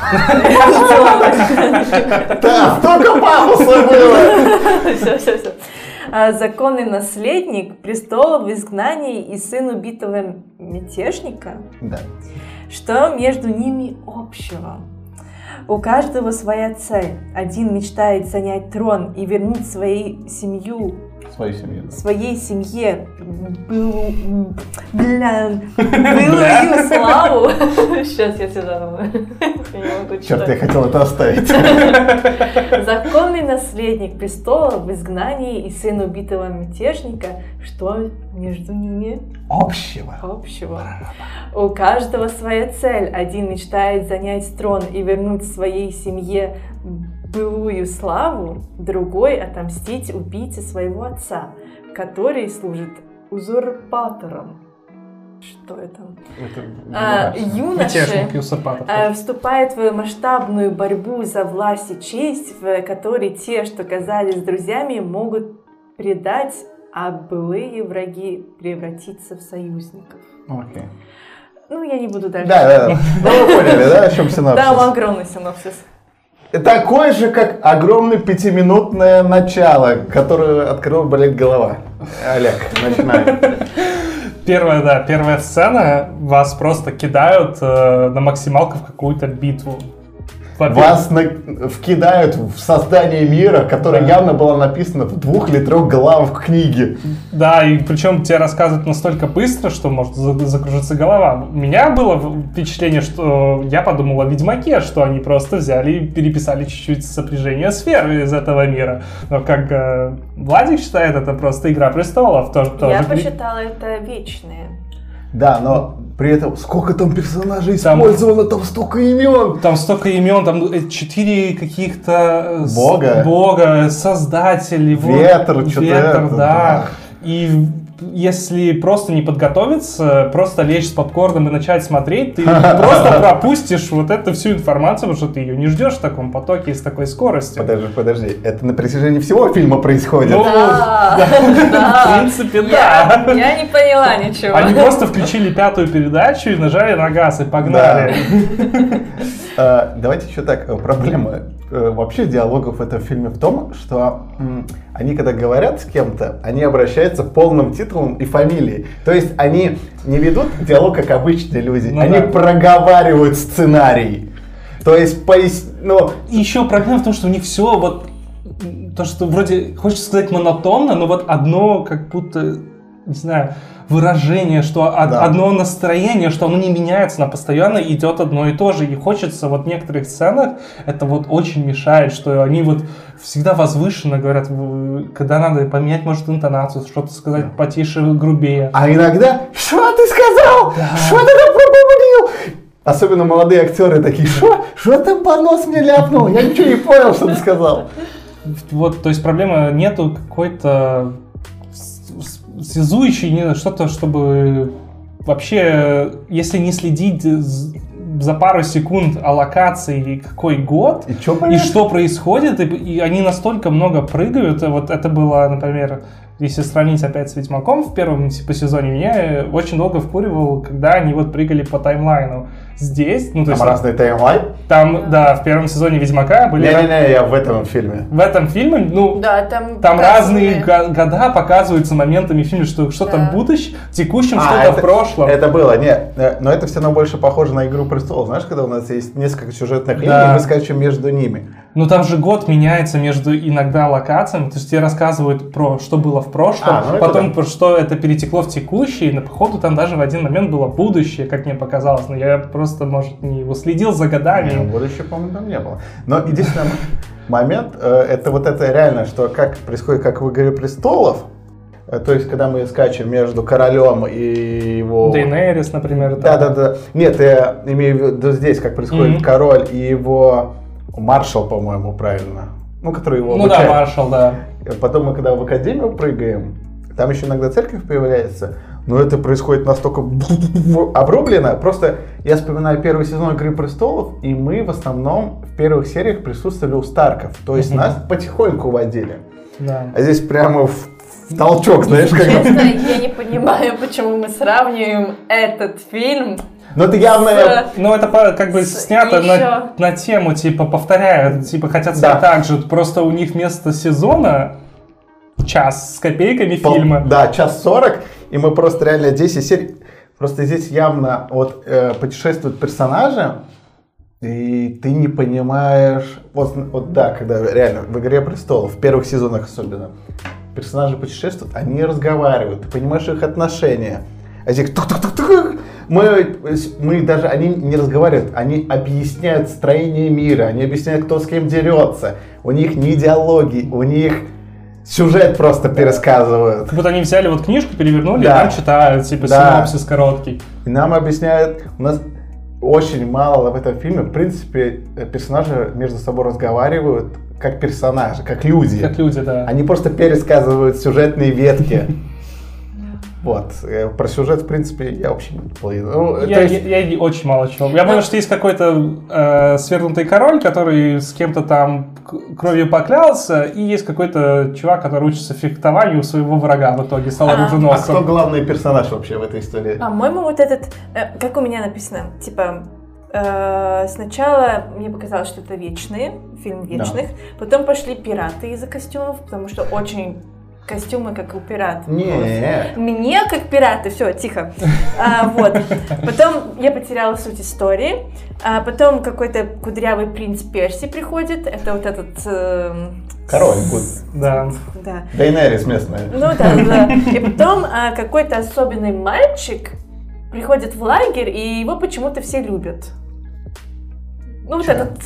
Да, столько пафоса было! Все. Законный наследник престола в изгнании и сын убитого мятежника? Да. Что между ними общего? У каждого своя цель. Один мечтает занять трон и вернуть своей семье былую славу. Сейчас я сюда думаю. Черт, я хотел это оставить. Законный наследник престола в изгнании и сын убитого мятежника. Что между ними общего? У каждого своя цель. Один мечтает занять трон и вернуть своей семье былую славу, другой отомстить убийце своего отца, который служит узурпатором. Что это? Юноши вступает в масштабную борьбу за власть и честь, в которой те, что казались друзьями, могут предать, а былые враги превратиться в союзников. Окей. Я не буду дальше. Да. Ну, вы поняли, да, о чем синопсис? Да, огромный синопсис. Такой же, как огромное 5-минутное начало, которое от которого болит голова. Олег, начинаем. Первая сцена. Вас просто кидают на максималку в какую-то битву. Вас вкидают в создание мира, которое явно было написано в 2 или 3 главах книги. Да, и причем тебе рассказывают настолько быстро, что может закружиться голова. У меня было впечатление, что я подумал о Ведьмаке, что они просто взяли и переписали чуть-чуть сопряжение сфер из этого мира. Но как Владик считает, это просто «Игра престолов». Я посчитала это вечное. Да, но... При этом сколько там персонажей использовано, там столько имен. Там 4 каких-то бога, создатели, ветер, да. И если просто не подготовиться, просто лечь с попкорном и начать смотреть, ты просто пропустишь вот эту всю информацию, потому что ты ее не ждешь в таком потоке и с такой скоростью. Подожди, это на протяжении всего фильма происходит? Да. В принципе, да. Я не поняла ничего. Они просто включили 5-ю передачу и нажали на газ и погнали. Давайте еще так, проблема вообще диалогов в этом фильме в том, что они когда говорят с кем-то, они обращаются полным титулом и фамилией. То есть они не ведут диалог, как обычные люди, они проговаривают сценарий. То есть еще проблема в том, что у них все то, что вроде хочется сказать монотонно, но одно как будто не знаю, выражение, что одно настроение, что оно не меняется, оно постоянно идет одно и то же. И хочется, вот в некоторых сценах это вот очень мешает, что они вот всегда возвышенно говорят, когда надо поменять, может, интонацию, что-то сказать потише, грубее. А иногда, что ты сказал? Что ты там проговорил? Особенно молодые актеры такие, что ты под нос мне ляпнул? Я ничего не понял, что ты сказал. Вот, то есть проблема, нету какой-то связующей, что-то, чтобы вообще, если не следить за пару секунд о локации, какой год, и что происходит, и они настолько много прыгают. Вот это было, например, если сравнить опять с Ведьмаком в первом сезоне, меня очень долго вкуривало, когда они вот прыгали по таймлайну. Здесь... Ну, то есть, там разный таймлайн? Там, да, в первом сезоне Ведьмака были... Не-не-не, я в этом фильме. В этом фильме, ну, да, там разные года показываются моментами в фильме, что что-то в будущем, в текущем, что-то в прошлом. Это было, нет, но это все равно больше похоже на «Игру престолов». Знаешь, когда у нас есть несколько сюжетных линий, мы скачем между ними. Ну, там же год меняется между иногда локациями, то есть тебе рассказывают про что было в прошлом, потом про что это перетекло в текущее, и на походу там даже в один момент было будущее, как мне показалось, но я просто, может, не уследил за годами. Ну, будущее, по-моему, там не было. Но единственный момент, это вот это реально, что как происходит, как в «Игре престолов», то есть, когда мы скачем между королем и его... Дейенерис, например. Да-да-да. Нет, я имею в виду здесь, как происходит король и его... Маршал, по-моему, правильно. Ну, который его обучает. Ну да, маршал, да. Потом мы, когда в академию прыгаем, там еще иногда церковь появляется, но это происходит настолько обрублено. Просто я вспоминаю первый сезон «Игры престолов», и мы в основном в первых сериях присутствовали у Старков. То есть нас потихоньку водили. Да. А здесь прямо в толчок, знаешь, как... Честно, я не понимаю, почему мы сравниваем этот фильм... Ну это явно... Ну это как бы снято на тему, типа повторяют, типа хотят сказать так же, просто у них вместо сезона час с копейками фильма. Да, 1:40, и мы просто реально 10 серий, просто здесь явно вот путешествуют персонажи, и ты не понимаешь, вот да, когда реально в «Игре престолов», в первых сезонах особенно, персонажи путешествуют, они разговаривают, ты понимаешь их отношения, а здесь тук-тук-тук-тук. Мы даже, они не разговаривают, они объясняют строение мира, они объясняют, кто с кем дерется. У них не идеологии, у них сюжет просто пересказывают. Как будто они взяли вот книжку, перевернули, и там читают, типа синопсис короткий. И нам объясняют, у нас очень мало в этом фильме, в принципе, персонажи между собой разговаривают как персонажи, как люди. Как люди, да. Они просто пересказывают сюжетные ветки. Вот. Про сюжет, в принципе, я вообще не понял. Ну, я очень мало чего. Я понял, что есть какой-то свергнутый король, который с кем-то там кровью поклялся, и есть какой-то чувак, который учится фехтованию у своего врага в итоге, стал оруженосцем. А кто главный персонаж вообще в этой истории? По-моему, вот этот, как у меня написано, типа... Сначала мне показалось, что это «Вечные», фильм «Вечных», потом пошли пираты из-за костюмов, потому что очень... Костюмы, как у пиратов. Нет. Мне, как пираты, все, тихо. Вот. Потом я потеряла суть истории. Потом какой-то кудрявый принц Перси приходит. Это вот этот... Король. Да. Дейенерис местная. Ну да. И потом какой-то особенный мальчик приходит в лагерь, и его почему-то все любят. Ну вот этот...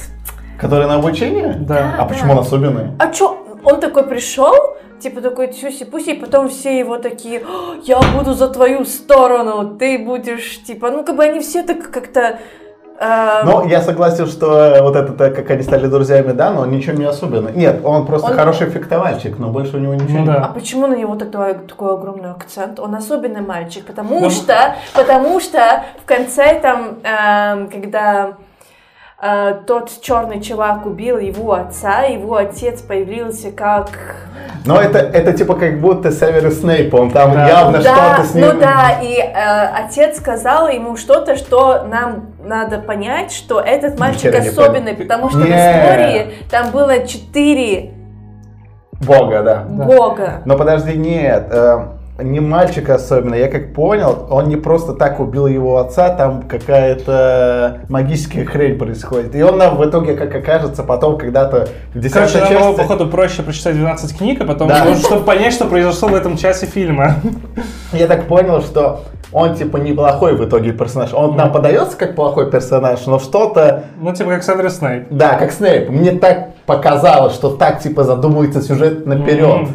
Который на обучение? Да. А почему он особенный? А что? Он такой пришел... Типа такой тюси-пуси, и потом все его такие, я буду за твою сторону, ты будешь, типа, ну как бы они все так как-то... Ну, я согласен, что вот это, как они стали друзьями, да, но ничего не особенного. Нет, он просто хороший фехтовальщик, но больше у него ничего нет. А почему на него такой огромный акцент? Он особенный мальчик, потому что в конце там, когда... тот черный чувак убил его отца, его отец появился как... Но это типа как будто Северус Снейп, он там явно что-то с ним... Ну да, и отец сказал ему что-то, что нам надо понять, что этот мальчик особенный, потому что в истории там было 4 бога, бога. Но подожди, нет... Не мальчик особенно, я как понял, он не просто так убил его отца, там какая-то магическая хрень происходит. И он нам в итоге, как окажется, потом когда-то в 10-й части... Короче, нам, походу, проще прочитать 12 книг, а потом, чтобы понять, что произошло в этом часе фильма. Я так понял, что он типа неплохой в итоге персонаж. Он нам подается как плохой персонаж, но что-то... Ну типа как Северус Снейп. Да, как Снейп. Мне так показалось, что так типа задумывается сюжет наперед.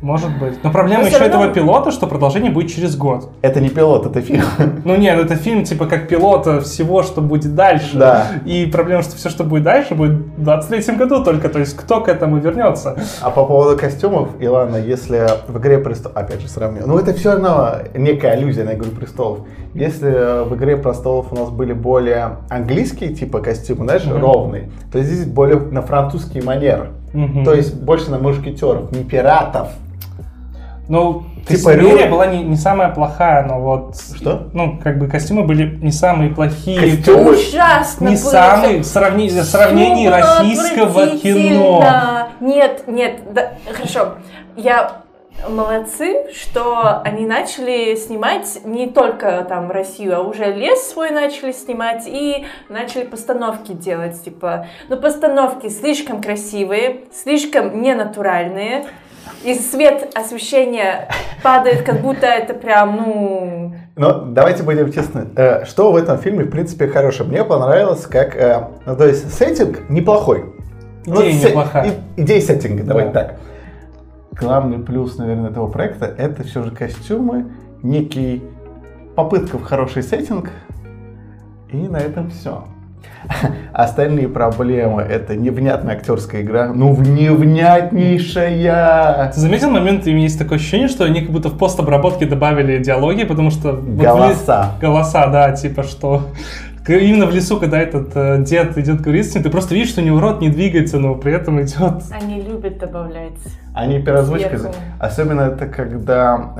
Может быть. Но проблема еще этого пилота, что продолжение будет через год. Это не пилот, это фильм. Ну нет, это фильм типа как пилота всего, что будет дальше. Да. И проблема, что все, что будет дальше, будет в 2023 году только. То есть кто к этому вернется? А по поводу костюмов, Илана, если в «Игре престолов», опять же сравню, ну это все равно некая аллюзия на «Игру престолов». Если в «Игре престолов» у нас были более английские типа костюмы, знаешь, ровные, то здесь более на французский манер. То есть больше на мушкетеров, не пиратов. Ну, типа Сибирия была не самая плохая, но вот... Что? Ну, как бы костюмы были не самые плохие. Костюмы? Ужасно не было. Самые, в сравнении российского кино. Нет, да, хорошо. Я... Молодцы, что они начали снимать не только там Россию, а уже лес свой начали снимать и начали постановки делать, типа, но постановки слишком красивые, слишком ненатуральные, и свет освещения падает, как будто это прям, ну... Но давайте будем честны, что в этом фильме, в принципе, хорошее. Мне понравилось, как, то есть, сеттинг неплохой. Идея неплохая. Идея сеттинга, давайте так. Главный плюс, наверное, этого проекта – это все же костюмы, некий попытка в хороший сеттинг, и на этом все. Остальные проблемы – это невнятная актерская игра, ну невнятнейшая! Ты заметил момент, у меня есть такое ощущение, что они как будто в постобработке добавили диалоги, потому что… Голоса. Вот, голоса, да, типа что… Именно в лесу, когда этот дед идет говорить с ним, ты просто видишь, что у него рот не двигается, но при этом идет. Они любят добавлять. Они переозвучкой. Особенно это когда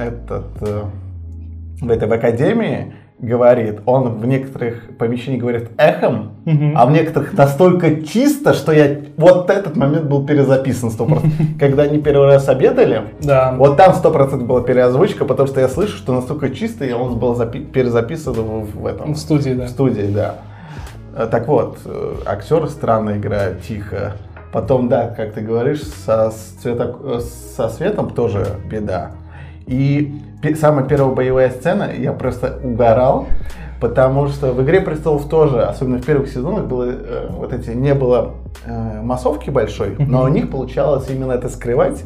в академии говорит, он в некоторых помещениях говорит эхом, а в некоторых настолько чисто, что я вот этот момент был перезаписан 100%. Когда они первый раз обедали, вот там 100% была переозвучка, потому что я слышу, что настолько чисто, и он был перезаписан в этом. В студии, да. В студии, да. Так вот, актер странно играет, тихо. Потом, да, как ты говоришь, со светом тоже беда. И самая первая боевая сцена, я просто угорал, потому что в «Игре престолов» тоже, особенно в первых сезонах, было, не было массовки большой, но у них получалось именно это скрывать,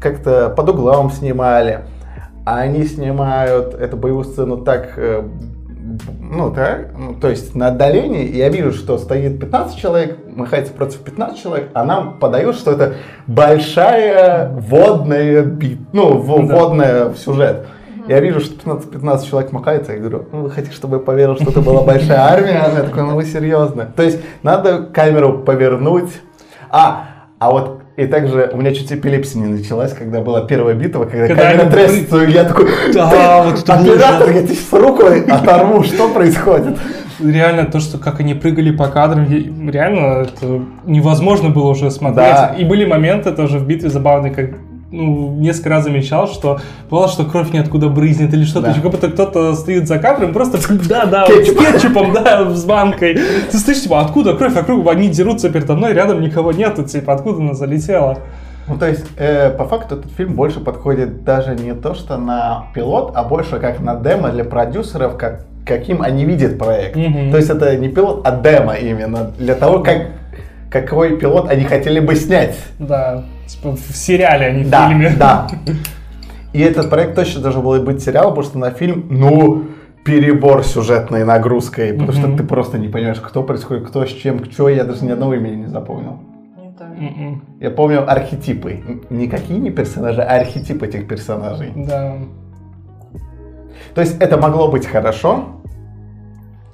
как-то под углом снимали, а они снимают эту боевую сцену так, то есть на отдалении, и я вижу, что стоит 15 человек, махается против 15 человек, а нам подают, что это большая водная битва, водная сюжет. Я вижу, что 15 человек махается, я говорю, вы хотите, чтобы я поверил, что это была большая армия? Она такая, вы серьезно? То есть надо камеру повернуть. И также у меня чуть эпилепсия не началась, когда была первая битва, когда камера трясется, и я такой, оператор, я тебе с рукой оторву, что происходит? Реально то, что как они прыгали по кадрам, реально это невозможно было уже смотреть. Да. И были моменты тоже в битве забавные, как несколько раз замечал, что бывало, что кровь ниоткуда брызнет или что-то, как будто кто-то стоит за кадром, просто с кетчупом, с банкой. Ты слышишь, типа, откуда кровь, вокруг они дерутся передо мной, рядом никого нету, типа, откуда она залетела? Ну, то есть, по факту, этот фильм больше подходит даже не то, что на пилот, а больше как на демо для продюсеров, каким они видят проект. То есть, это не пилот, а демо именно, для того, какой пилот они хотели бы снять. Да. В сериале, а не в фильме. Да. И этот проект точно должен был быть сериал, потому что на фильм, перебор сюжетной нагрузкой, потому что ты просто не понимаешь, кто происходит, кто с чем, что. Я даже ни одного имени не запомнил. Я помню архетипы. Никакие не персонажи, а архетипы этих персонажей. Да. То есть это могло быть хорошо.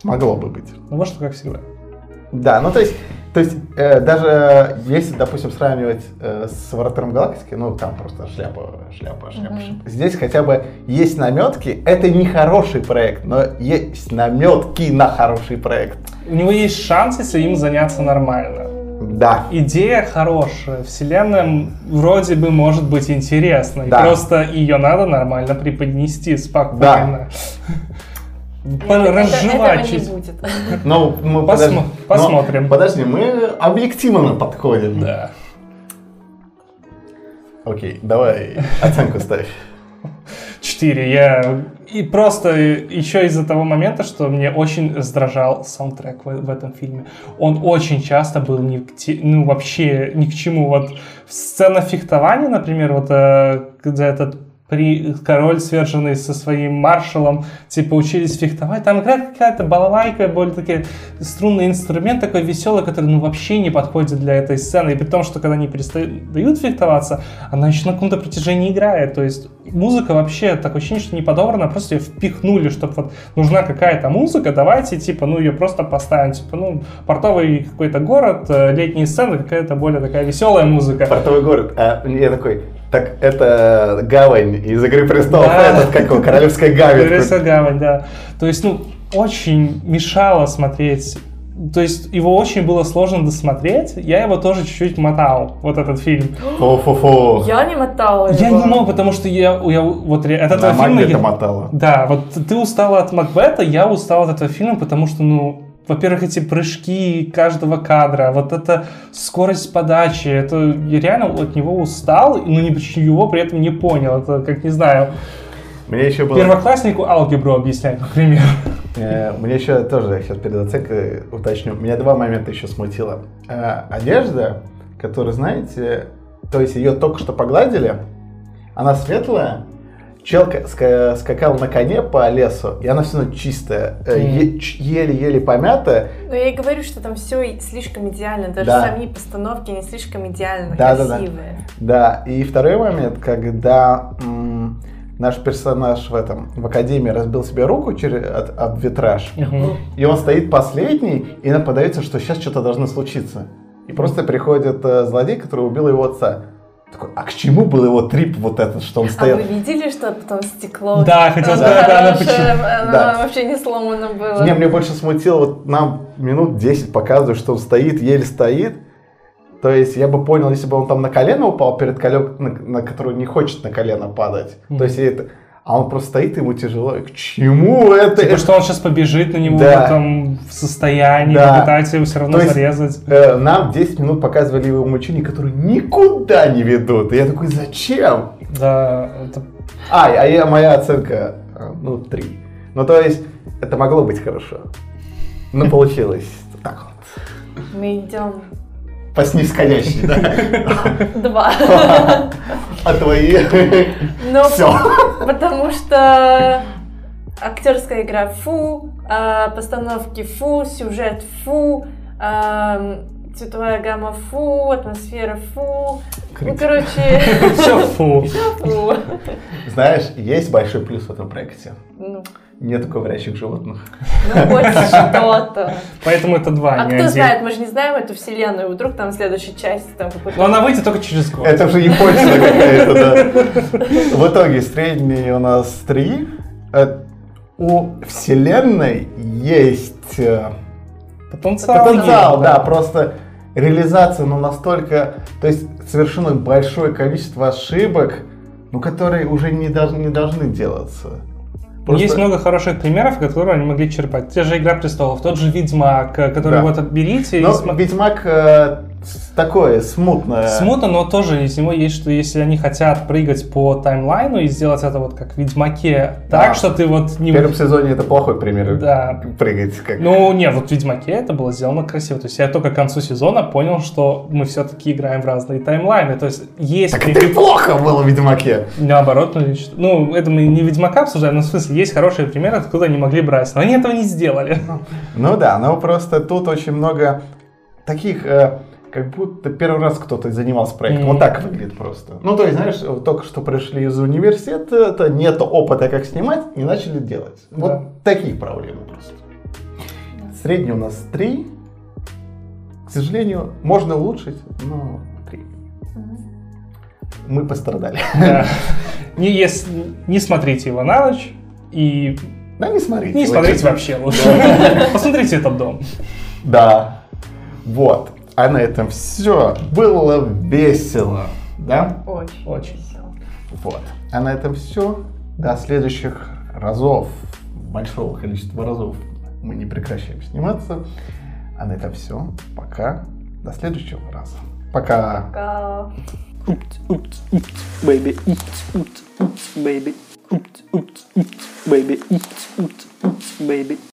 Могло бы быть. Ну, может, как всегда. Да, то есть, даже если, допустим, сравнивать с «Вратарем галактики», там просто шляпа. Здесь хотя бы есть наметки. Это не хороший проект, но есть наметки на хороший проект. У него есть шанс, если им заняться нормально. Да. Идея хорошая. Вселенная вроде бы может быть интересной. Да. Просто ее надо нормально преподнести спокойно. Да. Разжевать чуть. Посмотрим. Подожди, мы объективно подходим. Да. Окей, давай оценку ставь. 4. Я и просто еще из-за того момента, что мне очень раздражал саундтрек в этом фильме. Он очень часто был вообще ни к чему. Вот сцена фехтования, например, вот когда этот король, сверженный со своим маршалом, типа учились фехтовать. Там играет какая-то балалайка, более такие струнный инструмент такой веселый, который вообще не подходит для этой сцены. И при том, что когда они перестают фехтоваться, она еще на каком-то протяжении играет. То есть музыка вообще, такое ощущение, что не подобрана, просто ее впихнули, чтобы вот нужна какая-то музыка, давайте типа, ну ее просто поставим. Типа, ну, портовый какой-то город, летние сцены, какая-то более такая веселая музыка. Портовый город, а я такой... Так это гавань из «Игры престолов», да. Этот, как его, королевская гавань. Королевская гавань, да. То есть, ну, очень мешало смотреть. То есть, его очень было сложно досмотреть. Я его тоже чуть-чуть мотал, вот этот фильм. Фу-фу-фу. Я не мотала его. Я не мог, потому что я вот от этого фильма... Макбета мотала. Да, вот ты устала от Макбета, я устал от этого фильма, потому что, ну... Во-первых, эти прыжки каждого кадра, вот эта скорость подачи, это я реально от него устал, но его при этом не понял. Это как, не знаю, мне еще было... первокласснику алгебру объяснять, например. Мне еще тоже, сейчас перед оценкой уточню, меня два момента еще смутило. Одежда, которую, знаете, то есть ее только что погладили, она светлая. Чел скакал на коне по лесу, и она все равно чистая, еле-еле помятая. Но я и говорю, что там все слишком идеально, даже сами постановки не слишком идеально, красивые. Да, и второй момент, когда наш персонаж в академии разбил себе руку об витраж, и он стоит последний, и нападается, что сейчас что-то должно случиться. И просто приходит злодей, который убил его отца. Такой, а к чему был его трип вот этот, что он стоял? А вы видели, что потом стекло? Да, хотел сказать, оно вообще не сломано было. Не, мне больше смутило, вот нам минут 10 показывают, что он стоит, еле стоит. То есть я бы понял, если бы он там на колено упал, перед колёк, на который не хочет на колено падать. То есть это... А он просто стоит, ему тяжело. К чему это? Типа, что он сейчас побежит на него в этом состоянии, попытается его все равно зарезать. Нам 10 минут показывали его мучения, которые никуда не ведут. И я такой, зачем? Да, это... моя оценка, 3. Ну, то есть, это могло быть хорошо. Но получилось так вот. Мы идем... По снисходящей, да? 2. А твои? Все. Потому что актерская игра фу, постановки фу, сюжет фу, цветовая гамма фу, атмосфера фу. Ну, короче... Все фу. Знаешь, есть большой плюс в этом проекте. Нет ковырящих животных. Ну, больше что-то. Поэтому это 2, а не 1. А кто знает, мы же не знаем эту вселенную. Вдруг там следующая часть... Там какой-то... Но она выйдет только через год. Это уже япончина какая-то, да. В итоге средний у нас 3. У вселенной есть... Потенциал, да. Просто реализация, настолько... То есть совершено большое количество ошибок, которые уже не должны делаться. Просто... Есть много хороших примеров, которые они могли черпать. Те же «Игра престолов», тот же «Ведьмак», который вот отберите. «Ведьмак» такое смутное. Смутно, но тоже из него есть, что если они хотят прыгать по таймлайну и сделать это вот как в «Ведьмаке», так что ты вот... В первом сезоне это плохой пример, прыгать как... Ну, нет, вот в «Ведьмаке» это было сделано красиво. То есть я только к концу сезона понял, что мы все-таки играем в разные таймлайны. То есть есть... Так это и плохо было в «Ведьмаке». Наоборот, это мы не «Ведьмака» обсуждаем, но в смысле... Есть хорошие примеры, откуда они могли брать, но они этого не сделали. Ну да, но просто тут очень много таких, как будто первый раз кто-то занимался проектом. Вот так выглядит просто. Ну то есть, знаешь, только что пришли из университета, нет опыта, как снимать, и начали делать. Да. Вот такие проблемы просто. Средний у нас 3. К сожалению, можно улучшить, но 3. Мы пострадали. Да. Не смотрите его на ночь. И не смотрите. Не смотрите вообще лучше. Посмотрите «Этот дом». Да. Вот. А на этом все. Было весело. Да? Очень. Очень весело. Вот. А на этом все. До следующих разов. Большого количества разов мы не прекращаем сниматься. А на этом все. Пока. До следующего раза. Пока. Пока. Oops, oops, oops, baby. Oops, oops, oops, baby. Baby.